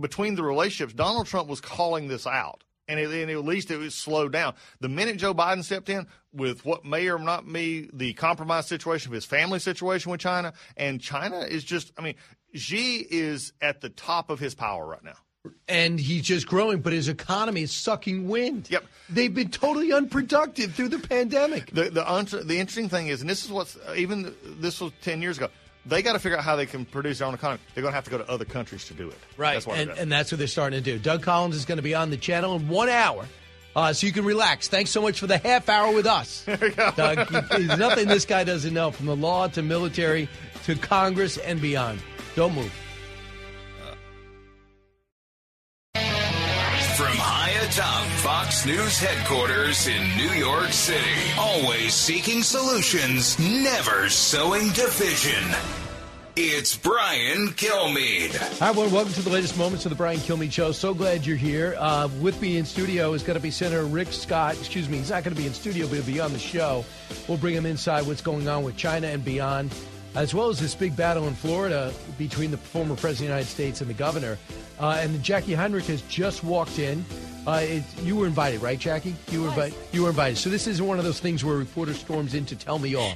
between the relationships, Donald Trump was calling this out. And, it, and at least it was slowed down. The minute Joe Biden stepped in with what may or not be the compromise situation of his family situation with China, and China is just, I mean, Xi is at the top of his power right now. And he's just growing, but his economy is sucking wind. Yep. They've been totally unproductive through the pandemic. The, the, the interesting thing is, and this is what's, even this was ten years ago, they got to figure out how they can produce their own economy. They're going to have to go to other countries to do it. Right, that's and, and that's what they're starting to do. Doug Collins is going to be on the channel in one hour, uh, so you can relax. Thanks so much for the half hour with us. There you go. Doug, there's nothing this guy doesn't know, from the law to military to Congress and beyond. Don't move. From high atop Fox News headquarters in New York City, always seeking solutions, never sowing division. It's Brian Kilmeade. Hi, everyone. Welcome to the latest moments of the Brian Kilmeade Show. So glad you're here. Uh, with me in studio is going to be Senator Rick Scott. Excuse me, he's not going to be in studio, but he'll be on the show. We'll bring him inside what's going on with China and beyond, as well as this big battle in Florida between the former president of the United States and the governor. Uh, and Jacqui Heinrich has just walked in. Uh, it, you were invited, right, Jacqui? You were, invi- you were invited. So this isn't one of those things where a reporter storms in to tell me all.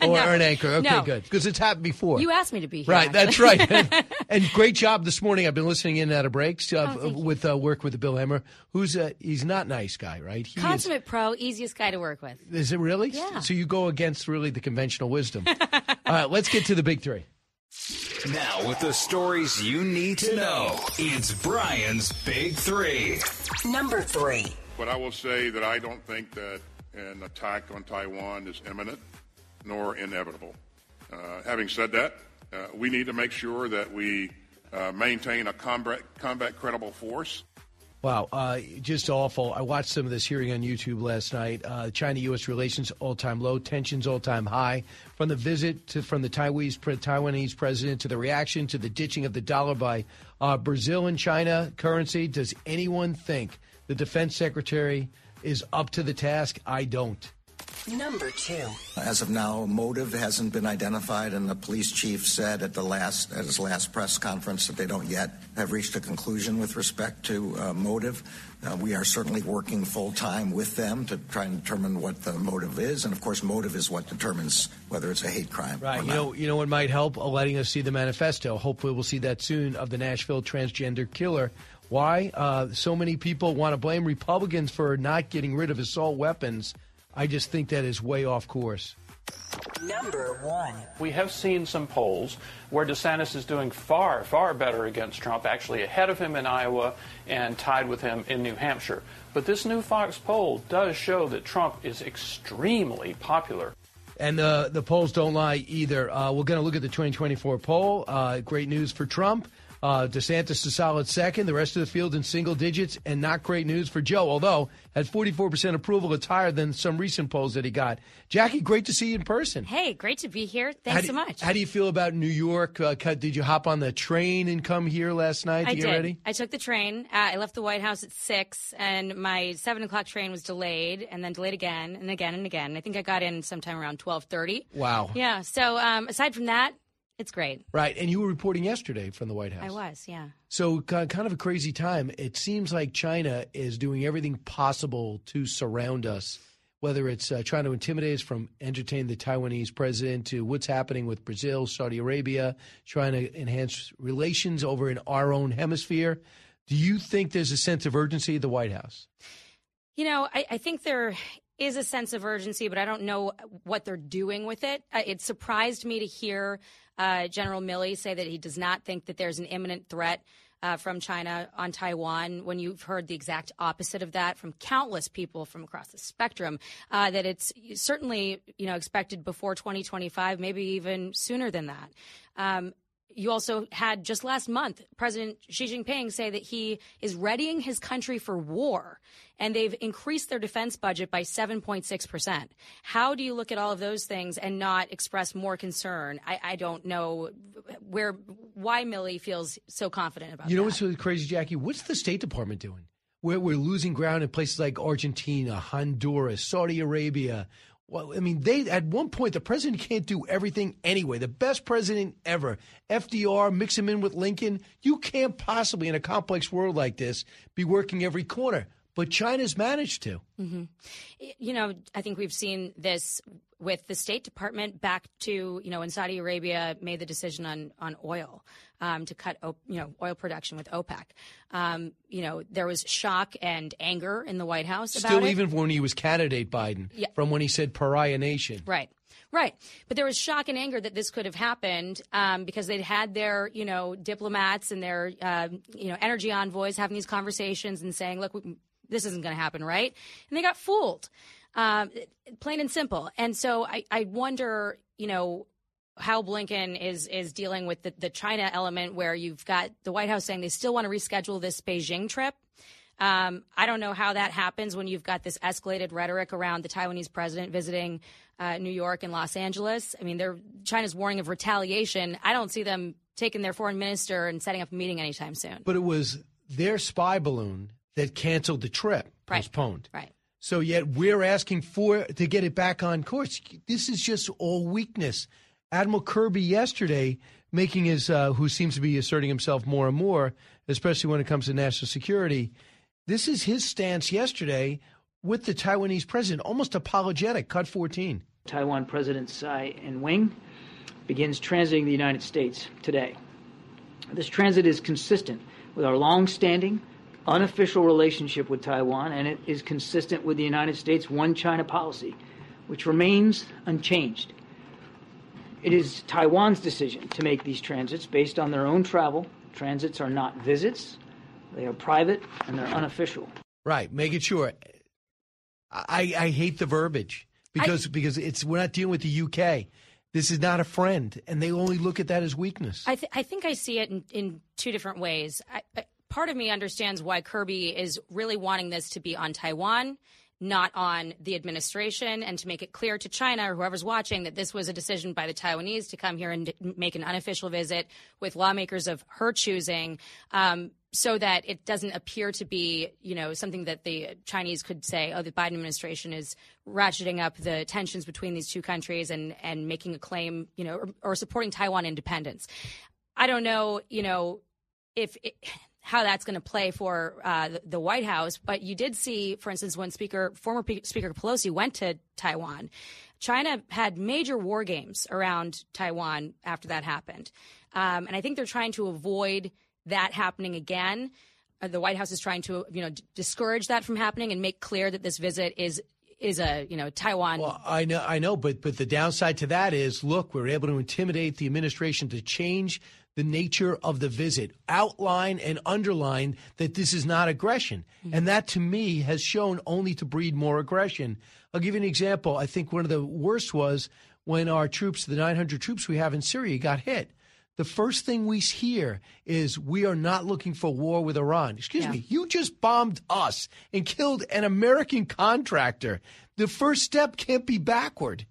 Or no. An anchor. Okay, no. Good. Because it's happened before. You asked me to be here. Right, actually. That's right. And, and great job this morning. I've been listening in and out of breaks uh, oh, with uh, work with Bill Hemmer, who's a, he's not a nice guy, right? He Consummate is, pro, easiest guy to work with. Is it really? Yeah. So you go against really the conventional wisdom. All right, let's get to the big three. Now, with the stories you need to know, it's Brian's Big Three. Number three. But I will say that I don't think that an attack on Taiwan is imminent nor inevitable. Uh, having said that, uh, we need to make sure that we uh, maintain a combat, combat credible force. Wow, uh, just awful. I watched some of this hearing on YouTube last night. Uh, China-U S relations all-time low, tensions all-time high. From the visit to, from the Taiwanese, Taiwanese president to the reaction to the ditching of the dollar by uh, Brazil and China currency, does anyone think the defense secretary is up to the task? I don't. Number two. As of now, motive hasn't been identified, and the police chief said at the last at his last press conference that they don't yet have reached a conclusion with respect to uh, motive. Uh, we are certainly working full time with them to try and determine what the motive is, and of course, motive is what determines whether it's a hate crime. Right. Or you not. know, you know, what might help, letting us see the manifesto. Hopefully, we'll see that soon, of the Nashville transgender killer. Why? Uh, so many people want to blame Republicans for not getting rid of assault weapons. I just think that is way off course. Number one. We have seen some polls where DeSantis is doing far, far better against Trump, actually ahead of him in Iowa and tied with him in New Hampshire. But this new Fox poll does show that Trump is extremely popular. And uh, the polls don't lie either. Uh, we're going to look at the twenty twenty-four poll. Uh, great news for Trump. Uh, DeSantis a solid second, the rest of the field in single digits, and not great news for Joe, although at forty-four percent approval, it's higher than some recent polls that he got. Jacqui, great to see you in person. Hey, great to be here. Thanks do, so much. How do you feel about New York? Uh, did you hop on the train and come here last night? I did. Ready? I took the train. Uh, I left the White House at six, and my seven o'clock train was delayed, and then delayed again, and again, and again. I think I got in sometime around twelve thirty. Wow. Yeah, so um, aside from that, it's great. Right. And you were reporting yesterday from the White House. I was, yeah. So uh, kind of a crazy time. It seems like China is doing everything possible to surround us, whether it's uh, trying to intimidate us from entertaining the Taiwanese president to what's happening with Brazil, Saudi Arabia, trying to enhance relations over in our own hemisphere. Do you think there's a sense of urgency at the White House? You know, I, I think there is a sense of urgency, but I don't know what they're doing with it. Uh, it surprised me to hear Uh, General Milley say that he does not think that there's an imminent threat uh, from China on Taiwan, when you've heard the exact opposite of that from countless people from across the spectrum, uh, that it's certainly, you know, expected before twenty twenty-five, maybe even sooner than that. Um, You also had just last month President Xi Jinping say that he is readying his country for war, and they've increased their defense budget by seven point six percent. How do you look at all of those things and not express more concern? I, I don't know where why Milley feels so confident about that. You know what's really crazy, Jacqui? What's the State Department doing? Where we're losing ground in places like Argentina, Honduras, Saudi Arabia. Well, I mean, they at one point, the president can't do everything anyway. The best president ever, F D R, mix him in with Lincoln. You can't possibly, in a complex world like this, be working every corner. But China's managed to. Mm-hmm. You know, I think we've seen this with the State Department back to, you know, when Saudi Arabia made the decision on, on oil um, to cut, you know, oil production with OPEC. Um, you know, there was shock and anger in the White House about it. Still, even when he was candidate Biden, yeah. from when he said pariah nation. Right. Right. But there was shock and anger that this could have happened um, because they'd had their, you know, diplomats and their, uh, you know, energy envoys having these conversations and saying, look, we, this isn't going to happen. Right. And they got fooled, um, plain and simple. And so I, I wonder, you know, how Blinken is is dealing with the, the China element where you've got the White House saying they still want to reschedule this Beijing trip. Um, I don't know how that happens when you've got this escalated rhetoric around the Taiwanese president visiting uh, New York and Los Angeles. I mean, they're, China's warning of retaliation. I don't see them taking their foreign minister and setting up a meeting anytime soon. But it was their spy balloon that canceled the trip, postponed. Right. Right. So yet we're asking for to get it back on course. This is just all weakness. Admiral Kirby yesterday making his, uh, who seems to be asserting himself more and more, especially when it comes to national security. This is his stance yesterday with the Taiwanese president, almost apologetic. Cut fourteen. Taiwan President Tsai Ing-wen begins transiting the United States today. This transit is consistent with our long-standing unofficial relationship with Taiwan, and it is consistent with the United States' one-China policy, which remains unchanged. It is Taiwan's decision to make these transits based on their own travel. Transits are not visits. They are private, and they're unofficial. Right. Making sure. I, I hate the verbiage because I, because it's we're not dealing with the U K. This is not a friend, and they only look at that as weakness. I, th- I think I see it in, in two different ways. I, I, part of me understands why Kirby is really wanting this to be on Taiwan, not on the administration, and to make it clear to China or whoever's watching that this was a decision by the Taiwanese to come here and make an unofficial visit with lawmakers of her choosing. Um So that it doesn't appear to be, you know, something that the Chinese could say, oh, the Biden administration is ratcheting up the tensions between these two countries and, and making a claim, you know, or, or supporting Taiwan independence. I don't know, you know, if it, how that's going to play for uh, the, the White House. But you did see, for instance, when Speaker former P- Speaker Pelosi went to Taiwan, China had major war games around Taiwan after that happened. Um, and I think they're trying to avoid that happening again. The White House is trying to, you know, d- discourage that from happening and make clear that this visit is is a, you know, Taiwan. Well, I know, I know, but but the downside to that is, look, we're able to intimidate the administration to change the nature of the visit, outline and underline that this is not aggression. Mm-hmm. And that, to me, has shown only to breed more aggression. I'll give you an example. I think one of the worst was when our troops, the nine hundred troops we have in Syria, got hit. The first thing we hear is we are not looking for war with Iran. Excuse yeah. me, you just bombed us and killed an American contractor. The first step can't be backward.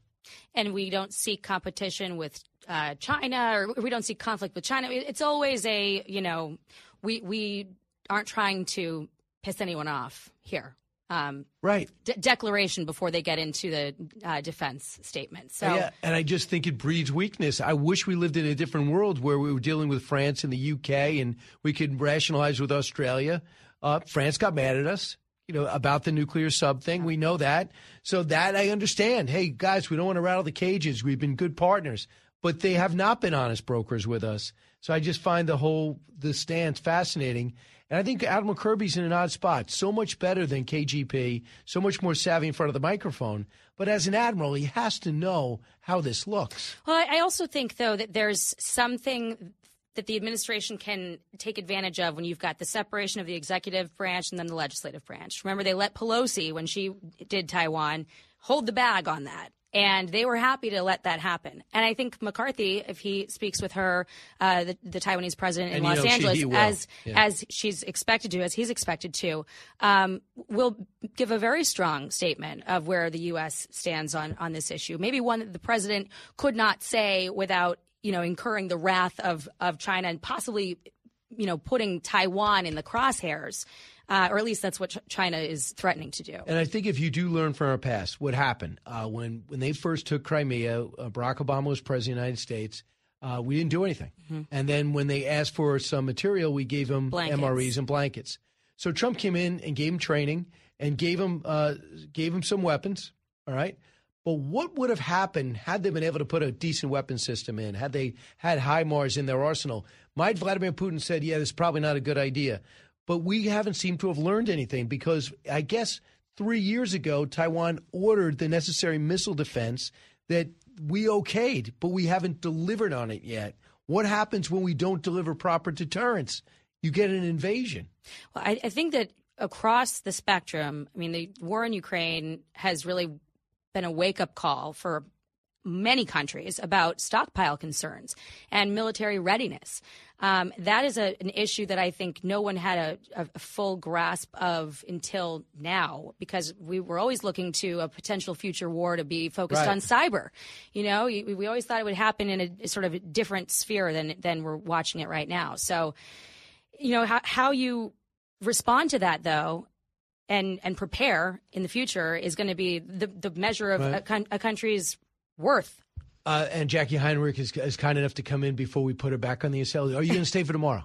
And we don't seek competition with uh, China, or we don't seek conflict with China. It's always a, you know, we we aren't trying to piss anyone off here. Um, right. De- declaration before they get into the uh, defense statement. So, yeah, and I just think it breeds weakness. I wish we lived in a different world where we were dealing with France and the U K and we could rationalize with Australia. Uh, France got mad at us, you know, about the nuclear sub thing. We know that. So that I understand. Hey, guys, we don't want to rattle the cages. We've been good partners, but they have not been honest brokers with us. So I just find the whole the stance fascinating. And I think Admiral Kirby's in an odd spot, so much better than K G P, so much more savvy in front of the microphone. But as an admiral, he has to know how this looks. Well, I also think, though, that there's something that the administration can take advantage of when you've got the separation of the executive branch and then the legislative branch. Remember, they let Pelosi, when she did Taiwan, hold the bag on that. And they were happy to let that happen. And I think McCarthy, if he speaks with her, uh, the, the Taiwanese president in Los Angeles, as as she's expected to, as he's expected to, um, will give a very strong statement of where the U S stands on, on this issue. Maybe one that the president could not say without, you know, incurring the wrath of, of China and possibly, you know, putting Taiwan in the crosshairs. Uh, or at least that's what China is threatening to do. And I think if you do learn from our past, what happened uh, when when they first took Crimea, uh, Barack Obama was president of the United States. Uh, we didn't do anything. Mm-hmm. And then when they asked for some material, we gave them blankets. M R Es and blankets. So Trump came in and gave him training and gave him uh, gave him some weapons, all right? But what would have happened had they been able to put a decent weapon system in, had they had HIMARS in their arsenal? Might Vladimir Putin said, yeah, this is probably not a good idea. But we haven't seemed to have learned anything because I guess three years ago, Taiwan ordered the necessary missile defense that we okayed, but we haven't delivered on it yet. What happens when we don't deliver proper deterrence? You get an invasion. Well, I, I think that across the spectrum, I mean, the war in Ukraine has really been a wake-up call for many countries about stockpile concerns and military readiness. Um, that is a, an issue that I think no one had a, a full grasp of until now, because we were always looking to a potential future war to be focused right. on cyber. You know, you, we always thought it would happen in a, a sort of a different sphere than than we're watching it right now. So, you know, how, how you respond to that, though, and, and prepare in the future is going to be the, the measure of right. a, con- a country's worth. Uh, and Jacqui Heinrich is, is kind enough to come in before we put her back on the assembly. Are you going to stay for tomorrow?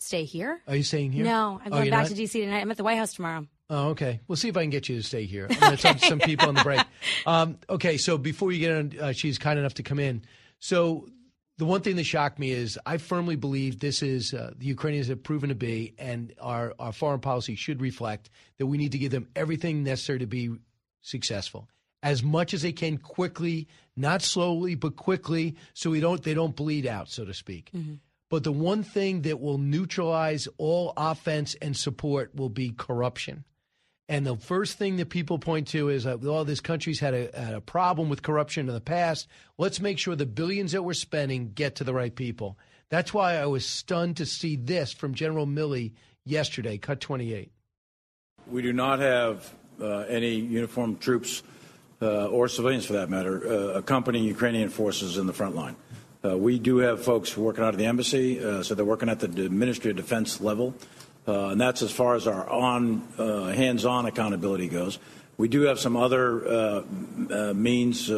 Stay here? Are you staying here? No, I'm going oh, back not? to D C tonight. I'm at the White House tomorrow. Oh, okay. We'll see if I can get you to stay here. I'm going to talk to some people on the break. Um, okay, so before you get on, uh, she's kind enough to come in. So the one thing that shocked me is I firmly believe this is uh, the Ukrainians have proven to be, and our, our foreign policy should reflect that we need to give them everything necessary to be successful, as much as they can quickly, not slowly, but quickly, so we don't they don't bleed out, so to speak. Mm-hmm. But the one thing that will neutralize all offense and support will be corruption. And the first thing that people point to is, uh, well, this country's had a, had a problem with corruption in the past. Let's make sure the billions that we're spending get to the right people. That's why I was stunned to see this from General Milley yesterday, cut twenty-eight. We do not have uh, any uniformed troops Uh, or civilians, for that matter, uh, accompanying Ukrainian forces in the front line. Uh, we do have folks working out of the embassy, uh, so they're working at the Ministry of Defense level, uh, and that's as far as our on uh, hands-on accountability goes. We do have some other uh, uh, means uh,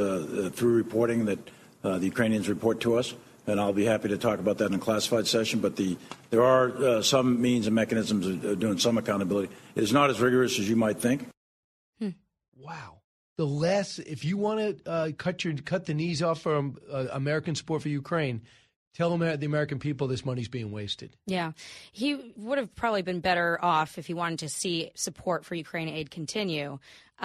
through reporting that uh, the Ukrainians report to us, and I'll be happy to talk about that in a classified session, but the there are uh, some means and mechanisms of doing some accountability. It is not as rigorous as you might think. Hmm. Wow. The less, if you want to uh, cut your cut the knees off from uh, American support for Ukraine, tell them, the American people, this money's being wasted. Yeah, he would have probably been better off if he wanted to see support for Ukraine aid continue.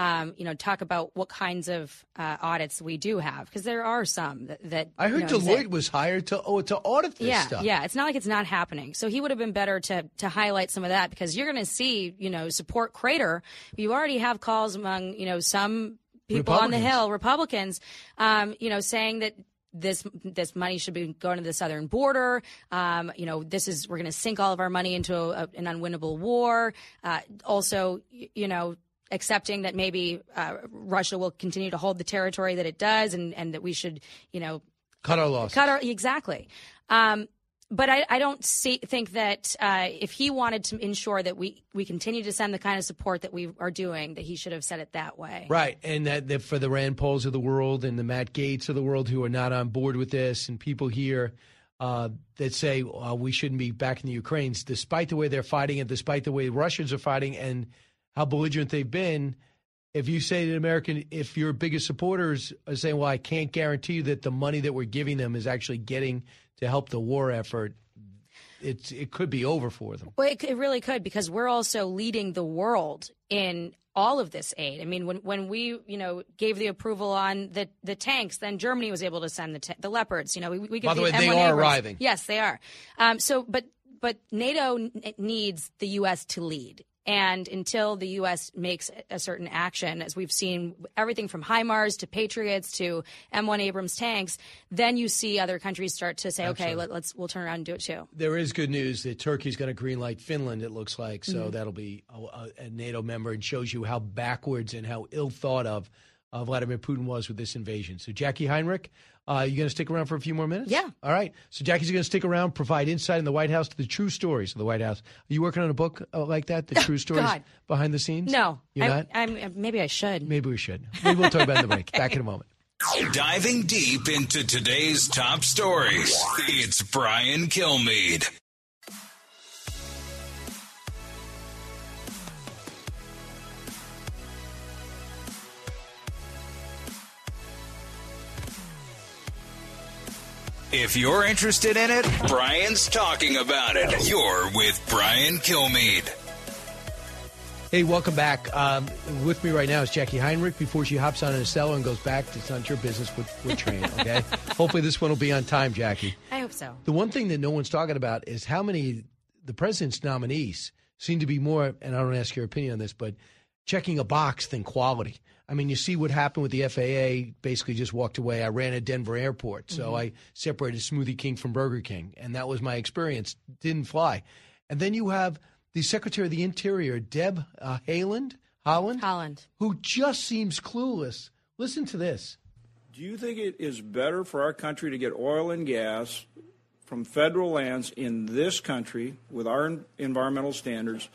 Um, you know, talk about what kinds of uh, audits we do have, because there are some that, that I heard you know, Deloitte that, was hired to oh, to audit this yeah, stuff. Yeah, it's not like it's not happening. So he would have been better to to highlight some of that, because you're going to see, you know, support crater. You already have calls among, you know, some people on the Hill, Republicans, um, you know, saying that this this money should be going to the southern border. Um, you know, this is we're going to sink all of our money into a, an unwinnable war. Uh, also, you know, accepting that maybe uh, Russia will continue to hold the territory that it does, and, and that we should, you know, cut our losses. Cut our exactly. Um, but I, I don't see, think that uh, if he wanted to ensure that we, we continue to send the kind of support that we are doing, that he should have said it that way. Right, and that, that for the Rand Pauls of the world and the Matt Gaetz of the world who are not on board with this, and people here uh, that say uh, we shouldn't be backing the Ukrainians, despite the way they're fighting and despite the way Russians are fighting and how belligerent they've been. If you say to American, if your biggest supporters are saying, well, I can't guarantee you that the money that we're giving them is actually getting to help the war effort, it's, it could be over for them. Well, it, it really could, because we're also leading the world in all of this aid. I mean, when when we, you know, gave the approval on the, the tanks, then Germany was able to send the, t- the Leopards. You know, we, we By the way, M one they are Leopards. Arriving. Yes, they are. Um, so, but but NATO n- needs the U S to lead. And until the U S makes a certain action, as we've seen everything from HIMARS to Patriots to M one Abrams tanks, then you see other countries start to say, Absolutely. OK, let, let's we'll turn around and do it, too. There is good news that Turkey's going to greenlight Finland, it looks like. So mm-hmm. that'll be a, a NATO member, and shows you how backwards and how ill thought of uh, Vladimir Putin was with this invasion. So Jacqui Heinrich, uh, you going to stick around for a few more minutes? Yeah. All right. So Jackie's going to stick around, provide insight in the White House to the true stories of the White House. Are you working on a book uh, like that, the true stories God. behind the scenes? No. You're I, not? I'm, maybe I should. Maybe we should. Maybe we'll talk about it in the break. Okay. Back in a moment. Diving deep into today's top stories, it's Brian Kilmeade. If you're interested in it, Brian's talking about it. You're with Brian Kilmeade. Hey, welcome back. Um, with me right now is Jacqui Heinrich. Before she hops on in a cellar and goes back, it's not your business with, with train, okay? Hopefully this one will be on time, Jacqui. I hope so. The one thing that no one's talking about is how many the president's nominees seem to be more, and I don't ask your opinion on this, but checking a box than quality. I mean, you see what happened with the F A A, basically just walked away. I ran a Denver airport, so mm-hmm. I separated Smoothie King from Burger King, and that was my experience. Didn't fly. And then you have the Secretary of the Interior, Deb uh, Haaland, Holland, Holland, who just seems clueless. Listen to this. Do you think it is better for our country to get oil and gas from federal lands in this country with our environmental standards,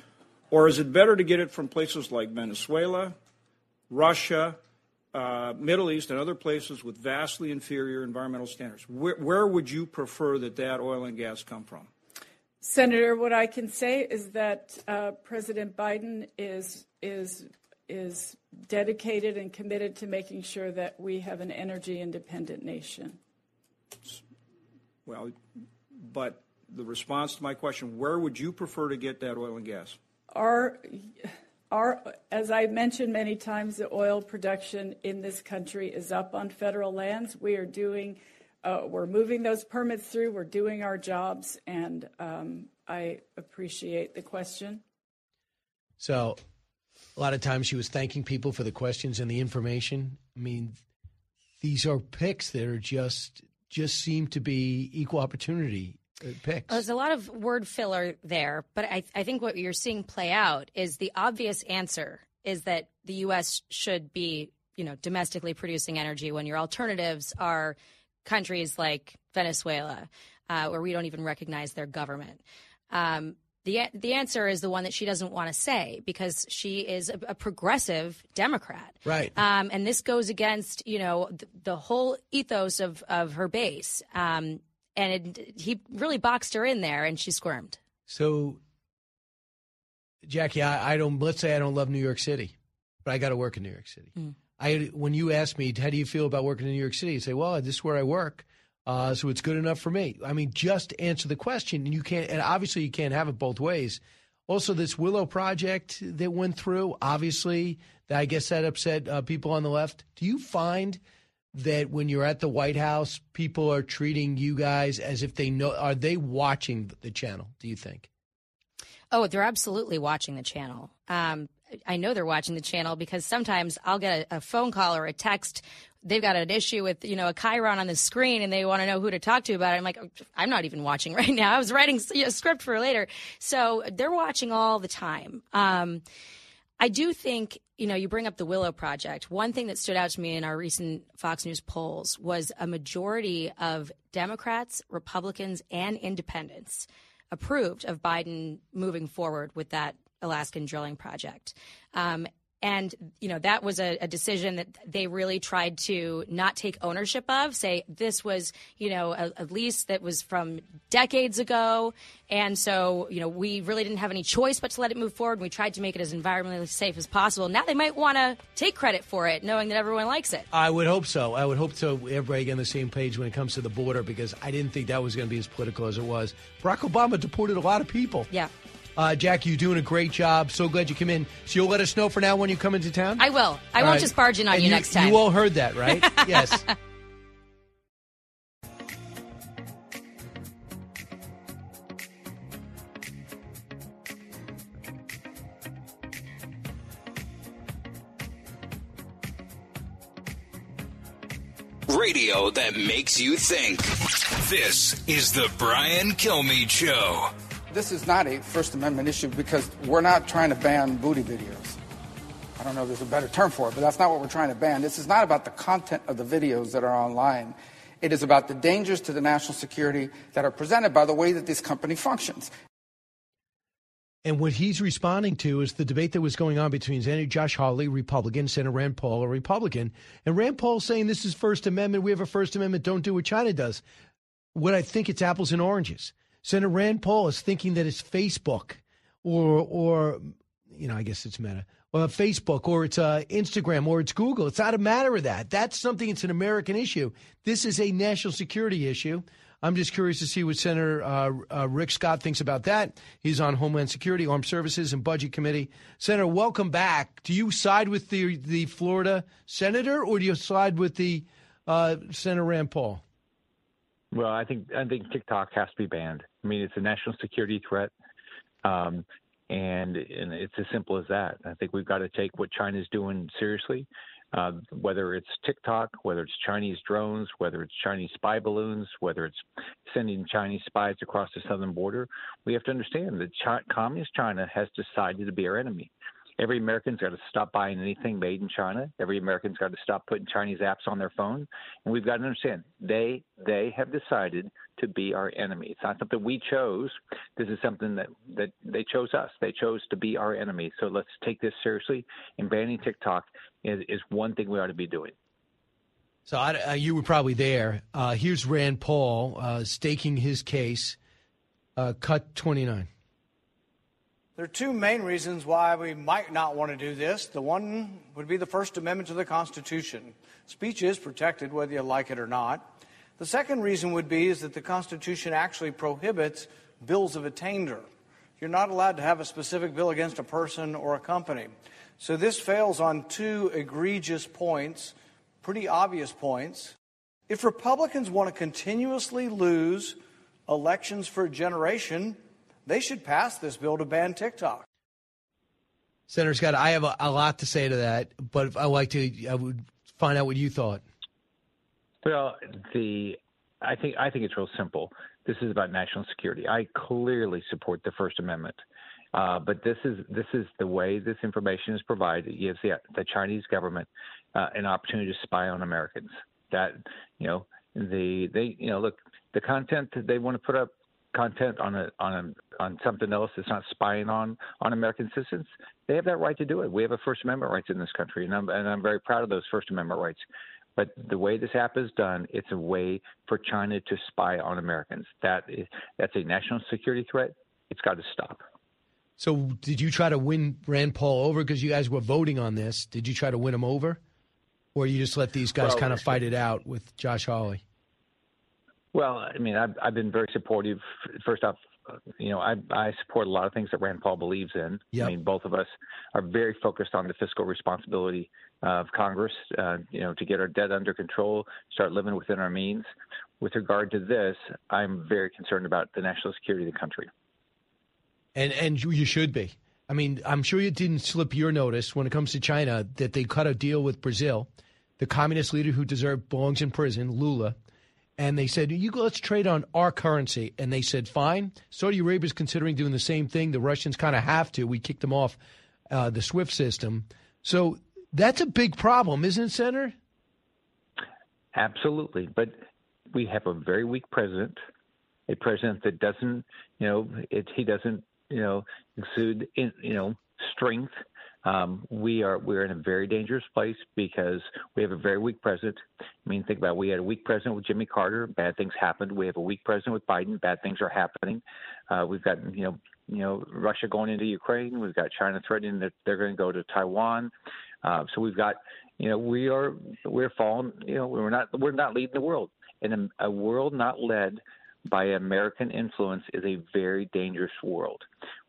or is it better to get it from places like Venezuela, Russia, uh, Middle East, and other places with vastly inferior environmental standards? Where, where would you prefer that that oil and gas come from? Senator, what I can say is that uh, President Biden is is is dedicated and committed to making sure that we have an energy independent nation. Well, but the response to my question: where would you prefer to get that oil and gas? Our, our, as I mentioned many times, the oil production in this country is up on federal lands. We are doing. Uh, we're moving those permits through. We're doing our jobs, and um, I appreciate the question. So a lot of times she was thanking people for the questions and the information. I mean, these are picks that are just just seem to be equal opportunity picks. Well, there's a lot of word filler there, but I, I think what you're seeing play out is the obvious answer is that the U S should be, you know, domestically producing energy when your alternatives are – countries like Venezuela, uh, where we don't even recognize their government. Um, the the answer is the one that she doesn't want to say because she is a, a progressive Democrat. Right. Um, and this goes against, you know, the, the whole ethos of, of her base. Um, and it, he really boxed her in there and she squirmed. So, Jacqui, I, I don't let's say I don't love New York City, but I got to work in New York City. Mm. I, when you ask me, how do you feel about working in New York City? You say, well, this is where I work, uh, so it's good enough for me. I mean, just answer the question. And you can't, and obviously you can't have it both ways. Also, this Willow project that went through, obviously, I guess that upset uh, people on the left. Do you find that when you're at the White House, people are treating you guys as if they know? Are they watching the channel, do you think? Oh, they're absolutely watching the channel. Um I know they're watching the channel because sometimes I'll get a, a phone call or a text. They've got an issue with, you know, a chyron on the screen and they want to know who to talk to about it. I'm like, I'm not even watching right now. I was writing a script for later. So they're watching all the time. Um, I do think, you know, you bring up the Willow Project. One thing that stood out to me in our recent Fox News polls was a majority of Democrats, Republicans, and independents approved of Biden moving forward with that Alaskan drilling project. Um, and, you know, that was a, a decision that they really tried to not take ownership of, say this was, you know, a, a lease that was from decades ago. And so, you know, we really didn't have any choice but to let it move forward. And we tried to make it as environmentally safe as possible. Now they might want to take credit for it, knowing that everyone likes it. I would hope so. I would hope so. Everybody get on the same page when it comes to the border, because I didn't think that was going to be as political as it was. Barack Obama deported a lot of people. Yeah. Uh, Jacqui, you're doing a great job. So glad you came in. So you'll let us know for now when you come into town? I will. I all won't right. just barge in on you, you next time. You all heard that, right? Yes. Radio that makes you think. This is the Brian Kilmeade Show. This is not a First Amendment issue because we're not trying to ban booty videos. I don't know if there's a better term for it, but that's not what we're trying to ban. This is not about the content of the videos that are online. It is about the dangers to the national security that are presented by the way that this company functions. And what he's responding to is the debate that was going on between Senator Josh Hawley, Republican, Senator Rand Paul, a Republican, and Rand Paul saying this is First Amendment, we have a First Amendment, don't do what China does. What I think it's apples and oranges. Senator Rand Paul is thinking that it's Facebook or, or you know, I guess it's Meta, uh, Facebook or it's uh, Instagram or it's Google. It's not a matter of that. That's something, it's an American issue. This is a national security issue. I'm just curious to see what Senator uh, uh, Rick Scott thinks about that. He's on Homeland Security, Armed Services, and Budget Committee. Senator, welcome back. Do you side with the the Florida senator, or do you side with the uh, Senator Rand Paul? Well, I think I think TikTok has to be banned. I mean, it's a national security threat, um, and, and it's as simple as that. I think we've got to take what China's doing seriously. Uh, whether it's TikTok, whether it's Chinese drones, whether it's Chinese spy balloons, whether it's sending Chinese spies across the southern border, we have to understand that China, communist China has decided to be our enemy. Every American's got to stop buying anything made in China. Every American's got to stop putting Chinese apps on their phone. And we've got to understand, they they have decided to be our enemy. It's not something we chose. This is something that, that they chose us. They chose to be our enemy. So let's take this seriously. And banning TikTok is, is one thing we ought to be doing. So I, uh, you were probably there. Uh, here's Rand Paul uh, staking his case. Uh, cut twenty-nine. There are two main reasons why we might not want to do this. The one would be the First Amendment to the Constitution. Speech is protected, whether you like it or not. The second reason would be is that the Constitution actually prohibits bills of attainder. You're not allowed to have a specific bill against a person or a company. So this fails on two egregious points, pretty obvious points. If Republicans want to continuously lose elections for a generation, they should pass this bill to ban TikTok. Senator Scott, I have a, a lot to say to that, but I'd like to I would find out what you thought. Well, the I think I think it's real simple. This is about national security. I clearly support the First Amendment, uh, but this is this is the way this information is provided. It gives the, the Chinese government uh, an opportunity to spy on Americans. That you know the they you know look the content that they want to put up. Content on a, on a, on something else that's not spying on, on American citizens, they have that right to do it. We have a First Amendment rights in this country, and I'm, and I'm very proud of those First Amendment rights. But the way this app is done, it's a way for China to spy on Americans. That is, that's a national security threat. It's got to stop. So did you try to win Rand Paul over because you guys were voting on this? Did you try to win him over, or you just let these guys well, kind of fight it out with Josh Hawley? Well, I mean, I've, I've been very supportive. First off, you know, I, I support a lot of things that Rand Paul believes in. Yep. I mean, both of us are very focused on the fiscal responsibility of Congress, uh, you know, to get our debt under control, start living within our means. With regard to this, I'm very concerned about the national security of the country. And and you should be. I mean, I'm sure you didn't slip your notice when it comes to China that they cut a deal with Brazil, the communist leader who deserved belongs in prison, Lula. And they said, "You go, let's trade on our currency." And they said, "Fine." Saudi Arabia is considering doing the same thing. The Russians kind of have to. We kicked them off uh, the SWIFT system. So that's a big problem, isn't it, Senator? Absolutely. But we have a very weak president, a president that doesn't, you know, it, he doesn't, you know, exude, in, you know, strength. Um, we are we're in a very dangerous place because we have a very weak president. I mean, think about it. We had a weak president with Jimmy Carter. Bad things happened. We have a weak president with Biden. Bad things are happening. Uh, we've got you know you know Russia going into Ukraine. We've got China threatening that they're going to go to Taiwan. Uh, so we've got you know we are we're falling. You know we're not we're not leading the world. And a, a world not led by American influence is a very dangerous world.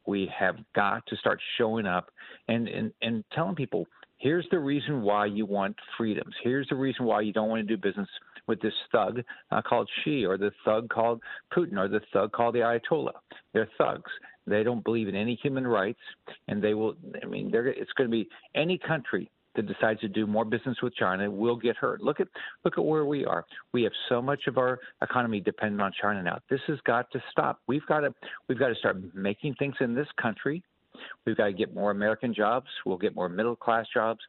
We have got to start showing up and, and, and telling people, here's the reason why you want freedoms. Here's the reason why you don't want to do business with this thug uh, called Xi or the thug called Putin or the thug called the Ayatollah. They're thugs. They don't believe in any human rights, and they will – I mean, they're, it's going to be any country that decides to do more business with China will get hurt. Look at look at where we are. We have so much of our economy dependent on China now. This has got to stop. We've got to we've got to start making things in this country. We've got to get more American jobs. We'll get more middle class jobs.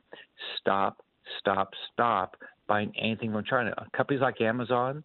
Stop, stop, stop buying anything from China. Companies like Amazon,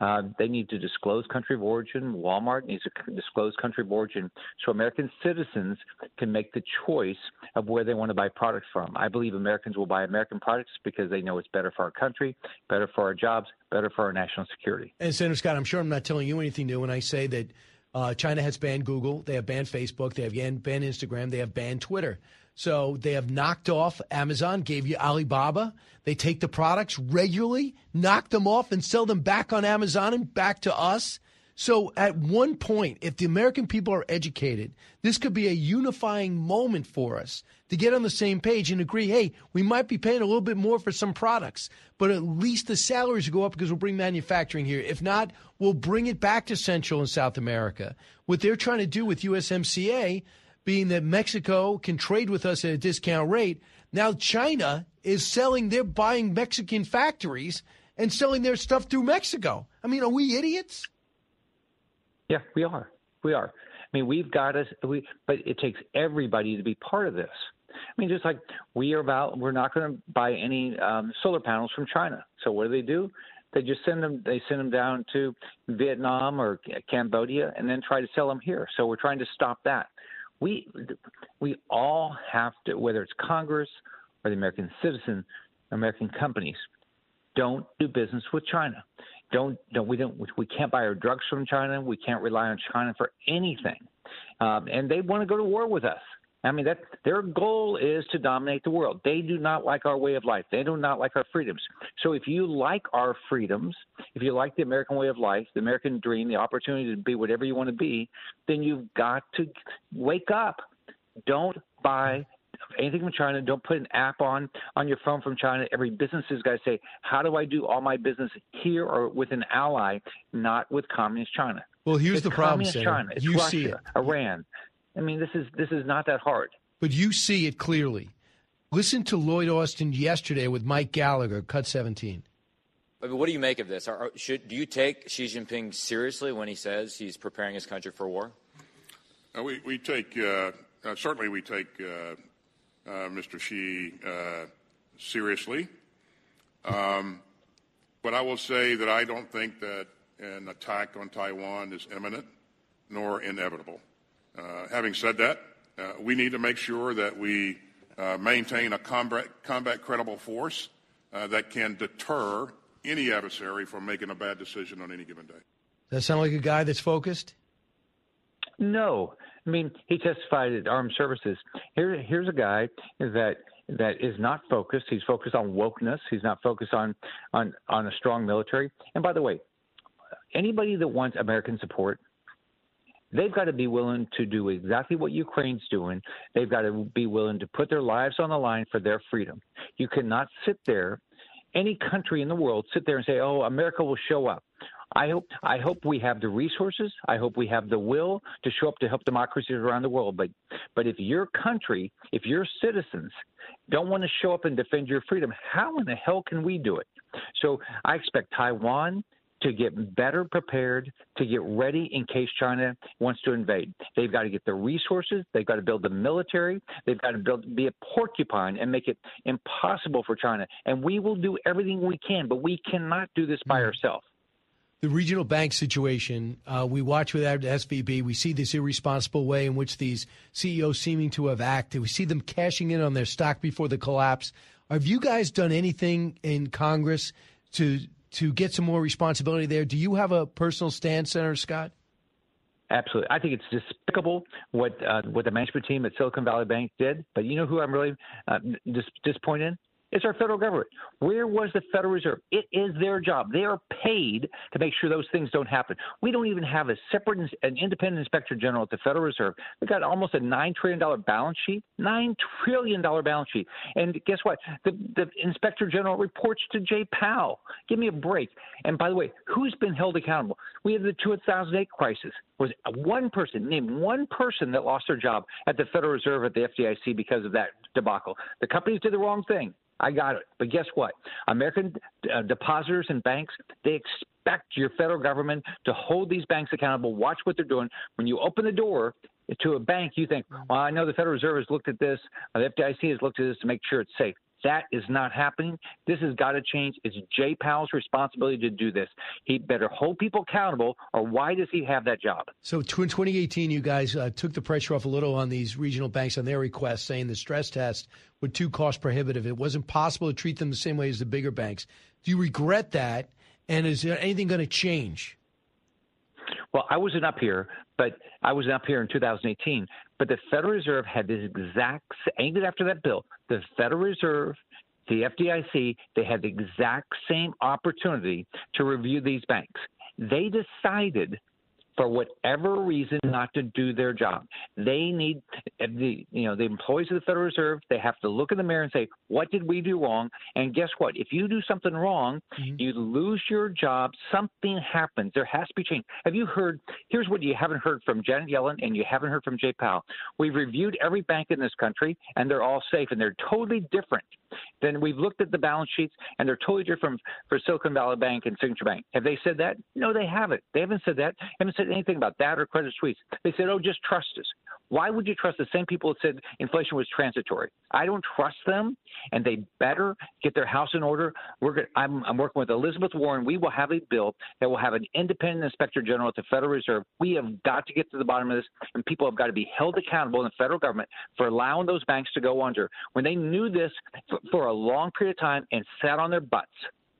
uh, they need to disclose country of origin. Walmart needs to disclose country of origin so American citizens can make the choice of where they want to buy products from. I believe Americans will buy American products because they know it's better for our country, better for our jobs, better for our national security. And Senator Scott, I'm sure I'm not telling you anything new when I say that uh, China has banned Google. They have banned Facebook. They have banned Instagram. They have banned Twitter. So they have knocked off Amazon, gave you Alibaba. They take the products regularly, knock them off, and sell them back on Amazon and back to us. So at one point, if the American people are educated, this could be a unifying moment for us to get on the same page and agree, hey, we might be paying a little bit more for some products, but at least the salaries will go up because we'll bring manufacturing here. If not, we'll bring it back to Central and South America. What they're trying to do with U S M C A, being that Mexico can trade with us at a discount rate, now China is selling, they're buying Mexican factories and selling their stuff through Mexico. I mean, are we idiots? Yeah, we are. We are. I mean, we've got to we, – but it takes everybody to be part of this. I mean, just like we are about – we're not going to buy any um, solar panels from China. So what do they do? They just send them – they send them down to Vietnam or Cambodia and then try to sell them here. So we're trying to stop that. We, we all have to – whether it's Congress or the American citizen, American companies, don't do business with China. Don't, don't we don't we can't buy our drugs from China. We can't rely on China for anything, um, and they want to go to war with us. I mean, that their goal is to dominate the world. They do not like our way of life. They do not like our freedoms. So if you like our freedoms, if you like the American way of life, the American dream, the opportunity to be whatever you want to be, then you've got to wake up. Don't buy anything from China. Don't put an app on on your phone from China. Every business has got to say, how do I do all my business here or with an ally, not with communist China? Well, here's it's the problem, Senator. China, it's you Russia, see it. Iran. I mean, this is this is not that hard. But you see it clearly. Listen to Lloyd Austin yesterday with Mike Gallagher, Cut seventeen. I mean, what do you make of this? Are, should, do you take Xi Jinping seriously when he says he's preparing his country for war? Uh, we, we take uh, – uh, certainly we take uh, – Uh, Mister Xi uh, seriously. Um, but I will say that I don't think that an attack on Taiwan is imminent nor inevitable. Uh, having said that, uh, we need to make sure that we uh, maintain a combat, combat credible force uh, that can deter any adversary from making a bad decision on any given day. Does that sound like a guy that's focused? No. I mean, he testified at Armed Services. Here, here's a guy that that is not focused. He's focused on wokeness. He's not focused on, on, on a strong military. And by the way, anybody that wants American support, they've got to be willing to do exactly what Ukraine's doing. They've got to be willing to put their lives on the line for their freedom. You cannot sit there, any country in the world, sit there and say, oh, America will show up. I hope I hope we have the resources. I hope we have the will to show up to help democracies around the world. But but if your country, if your citizens don't want to show up and defend your freedom, how in the hell can we do it? So I expect Taiwan to get better prepared, to get ready in case China wants to invade. They've got to get the resources. They've got to build the military. They've got to build, be a porcupine and make it impossible for China. And we will do everything we can, but we cannot do this by ourselves. The regional bank situation, uh, we watch with S V B. We see this irresponsible way in which these C E Os seeming to have acted. We see them cashing in on their stock before the collapse. Have you guys done anything in Congress to to get some more responsibility there? Do you have a personal stance, Senator Scott? Absolutely. I think it's despicable what uh, what the management team at Silicon Valley Bank did. But you know who I'm really uh, dis- disappointed in? It's our federal government. Where was the Federal Reserve? It is their job. They are paid to make sure those things don't happen. We don't even have a separate an independent inspector general at the Federal Reserve. We've got almost a nine trillion dollars balance sheet, nine trillion dollars balance sheet. And guess what? The, the inspector general reports to Jay Powell. Give me a break. And by the way, who's been held accountable? We had the two thousand eight crisis. Was one person, name one person that lost their job at the Federal Reserve at the F D I C because of that debacle. The companies did the wrong thing. I got it. But guess what? American uh, depositors and banks, they expect your federal government to hold these banks accountable, watch what they're doing. When you open the door to a bank, you think, well, I know the Federal Reserve has looked at this, or the F D I C has looked at this to make sure it's safe. That is not happening. This has got to change. It's Jay Powell's responsibility to do this. He better hold people accountable, or why does he have that job? So in twenty eighteen, you guys uh, took the pressure off a little on these regional banks on their request, saying the stress tests were too cost prohibitive. It wasn't possible to treat them the same way as the bigger banks. Do you regret that? And is there anything going to change? Well, I wasn't up here, But I was up here in two thousand eighteen. But the Federal Reserve had this exact – angled after that bill, the Federal Reserve, the F D I C, they had the exact same opportunity to review these banks. They decided for whatever reason not to do their job. They need – the you know, the employees of the Federal Reserve, they have to look in the mirror and say, what did we do wrong? And guess what? If you do something wrong, mm-hmm. you lose your job. Something happens. There has to be change. Have you heard – here's what you haven't heard from Janet Yellen and you haven't heard from Jay Powell. We've reviewed every bank in this country, and they're all safe, and they're totally different. Then we've looked at the balance sheets, and they're totally different for Silicon Valley Bank and Signature Bank. Have they said that? No, they haven't. They haven't said that. They haven't said anything about that or Credit Suisse. They said, oh, just trust us. Why would you trust the same people that said inflation was transitory? I don't trust them, and they better get their house in order. We're gonna, I'm, I'm working with Elizabeth Warren. We will have a bill that will have an independent inspector general at the Federal Reserve. We have got to get to the bottom of this, and people have got to be held accountable in the federal government for allowing those banks to go under when they knew this f- for a long period of time and sat on their butts.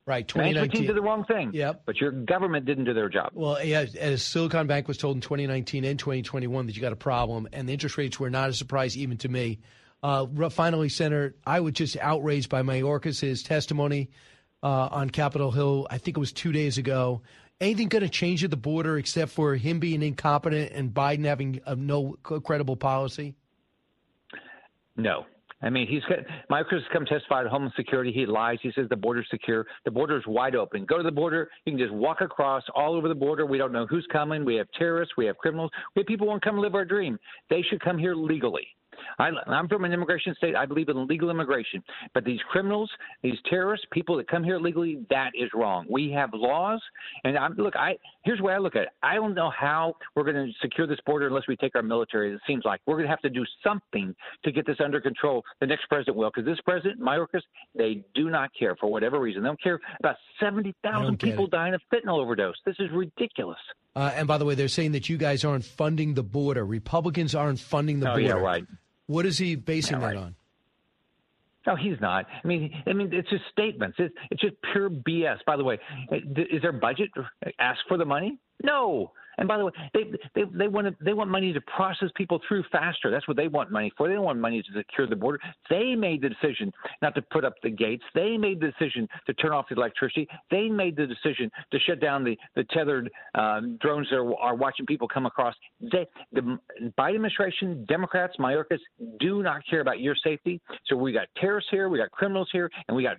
Right, twenty nineteen did the wrong thing, yep. But your government didn't do their job. Well, as, as Silicon Bank was told in twenty nineteen and twenty twenty-one that you got a problem, and the interest rates were not a surprise even to me. Uh, finally, Senator, I was just outraged by Mayorkas, his testimony uh, on Capitol Hill, I think it was two days ago. Anything going to change at the border except for him being incompetent and Biden having a no credible policy? No. I mean, he's got Microsoft come testify at Homeland Security. He lies. He says the border's secure. The border's wide open. Go to the border. You can just walk across all over the border. We don't know who's coming. We have terrorists. We have criminals. We have people who won't come live our dream. They should come here legally. I, I'm from an immigration state. I believe in legal immigration. But these criminals, these terrorists, people that come here legally, that is wrong. We have laws. And I'm, look, I here's the way I look at it. I don't know how we're going to secure this border unless we take our military. It seems like we're going to have to do something to get this under control. The next president will, because this president, Mayorkas, they do not care for whatever reason. They don't care about seventy thousand people it. dying of fentanyl overdose. This is ridiculous. Uh, and by the way, they're saying that you guys aren't funding the border. Republicans aren't funding the oh, border. Oh, yeah, right. What is he basing yeah, right. that on? No, he's not. I mean, I mean, it's just statements. It's, it's just pure B S. By the way, is there budget? Ask for the money? No. And by the way, they they they want to, they want money to process people through faster. That's what they want money for. They don't want money to secure the border. They made the decision not to put up the gates. They made the decision to turn off the electricity. They made the decision to shut down the the tethered um, drones that are, are watching people come across. They, the Biden administration, Democrats, Mayorkas, do not care about your safety. So we got terrorists here, we got criminals here, and we got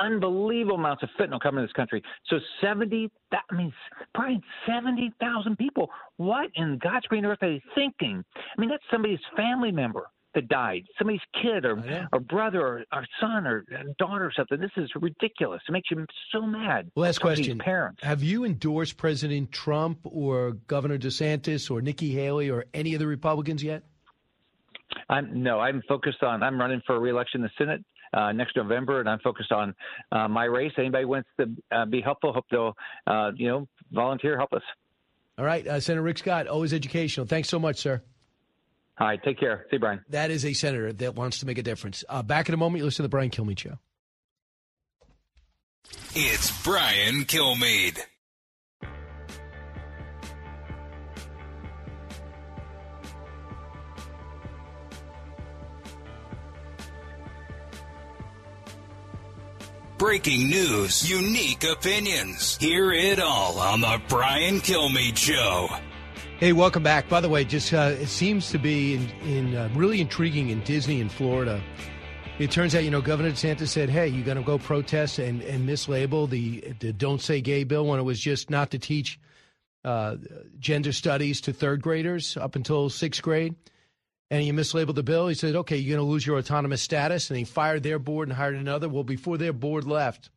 unbelievable amounts of fentanyl coming to this country. So seventy, that means probably seventy thousand people. What in God's green earth are they thinking? I mean, that's somebody's family member that died, somebody's kid or, oh, yeah. or brother or, or son or daughter or something. This is ridiculous. It makes you so mad. Last question. Parents. Have you endorsed President Trump or Governor DeSantis or Nikki Haley or any of the Republicans yet? I'm, no, I'm focused on – I'm running for re-election in the Senate. Uh, next November, and I'm focused on uh, my race. Anybody wants to uh, be helpful, hope they'll, uh, you know, volunteer, help us. All right. Uh, Senator Rick Scott, always educational. Thanks so much, sir. All right. Take care. See you, Brian. That is a senator that wants to make a difference. Uh, back in a moment, you listen to the Brian Kilmeade Show. It's Brian Kilmeade. Breaking news, unique opinions. Hear it all on the Brian Kilmeade Show. Hey, welcome back. By the way, just uh, it seems to be in, in uh, really intriguing in Disney in Florida. It turns out, you know, Governor DeSantis said, hey, you're going to go protest and, and mislabel the, the Don't Say Gay bill when it was just not to teach uh, gender studies to third graders up until sixth grade. And he mislabeled the bill. He said, okay, you're going to lose your autonomous status. And he fired their board and hired another. Well, before their board left,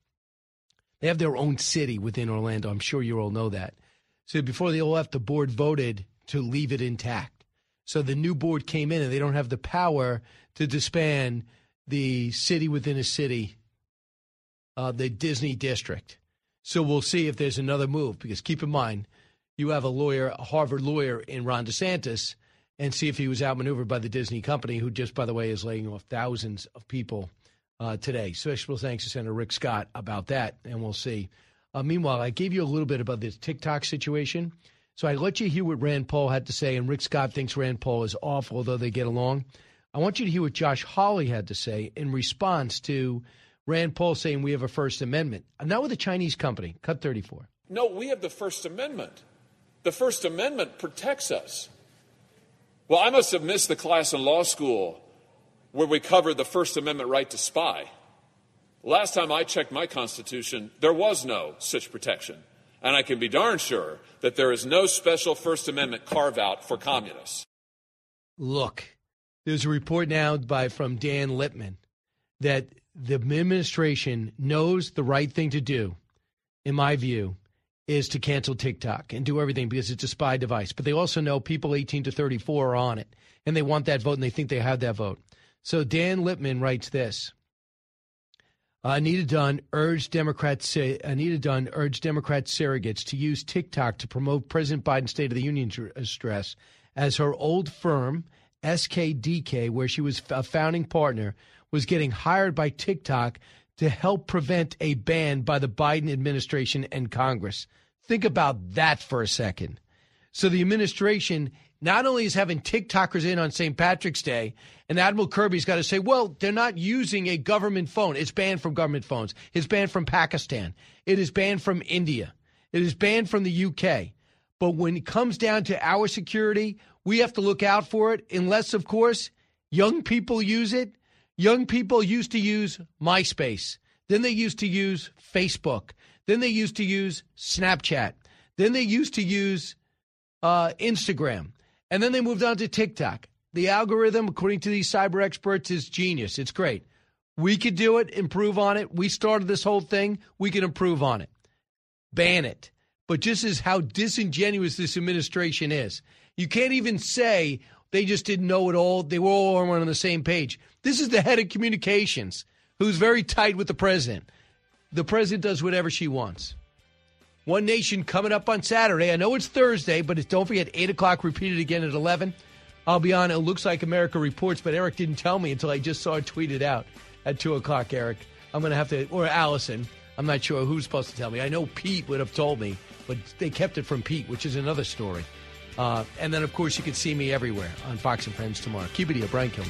they have their own city within Orlando. I'm sure you all know that. So before they all left, the board voted to leave it intact. So the new board came in, and they don't have the power to disband the city within a city, uh, the Disney district. So we'll see if there's another move. Because keep in mind, you have a lawyer, a Harvard lawyer in Ron DeSantis, and see if he was outmaneuvered by the Disney company, who just, by the way, is laying off thousands of people uh, today. Special thanks to Senator Rick Scott about that, and we'll see. Uh, meanwhile, I gave you a little bit about this TikTok situation. So I let you hear what Rand Paul had to say, and Rick Scott thinks Rand Paul is awful, although they get along. I want you to hear what Josh Hawley had to say in response to Rand Paul saying we have a First Amendment. Not with a Chinese company. Cut thirty-four. No, we have the First Amendment. The First Amendment protects us. Well, I must have missed the class in law school where we covered the First Amendment right to spy. Last time I checked my Constitution, there was no such protection. And I can be darn sure that there is no special First Amendment carve-out for communists. Look, there's a report now by from Dan Lipman that the administration knows the right thing to do, in my view, is to cancel TikTok and do everything because it's a spy device. But they also know people eighteen to thirty-four are on it, and they want that vote, and they think they have that vote. So Dan Lipman writes this. Anita Dunn urged Democrats, Anita Dunn urged Democrat surrogates to use TikTok to promote President Biden's State of the Union address as her old firm, S K D K, where she was a founding partner, was getting hired by TikTok to help prevent a ban by the Biden administration and Congress. Think about that for a second. So the administration not only is having TikTokers in on Saint Patrick's Day, and Admiral Kirby's got to say, well, they're not using a government phone. It's banned from government phones. It's banned from Pakistan. It is banned from India. It is banned from the U K. But when it comes down to our security, we have to look out for it, unless, of course, young people use it. Young people used to use MySpace. Then they used to use Facebook. Then they used to use Snapchat. Then they used to use uh, Instagram. And then they moved on to TikTok. The algorithm, according to these cyber experts, is genius. It's great. We could do it, improve on it. We started this whole thing. We can improve on it. Ban it. But just as how disingenuous this administration is. You can't even say they just didn't know it all. They were all on the same page. This is the head of communications who's very tight with the president. The president does whatever she wants. One Nation coming up on Saturday. I know it's Thursday, but it's, don't forget, eight o'clock, repeated again at eleven. I'll be on It Looks Like America Reports, but Eric didn't tell me until I just saw it tweeted out at two o'clock, Eric. I'm going to have to, or Allison, I'm not sure who's supposed to tell me. I know Pete would have told me, but they kept it from Pete, which is another story. Uh, and then, of course, you can see me everywhere on Fox and Friends tomorrow. Keep it here. Brian Kilmeade.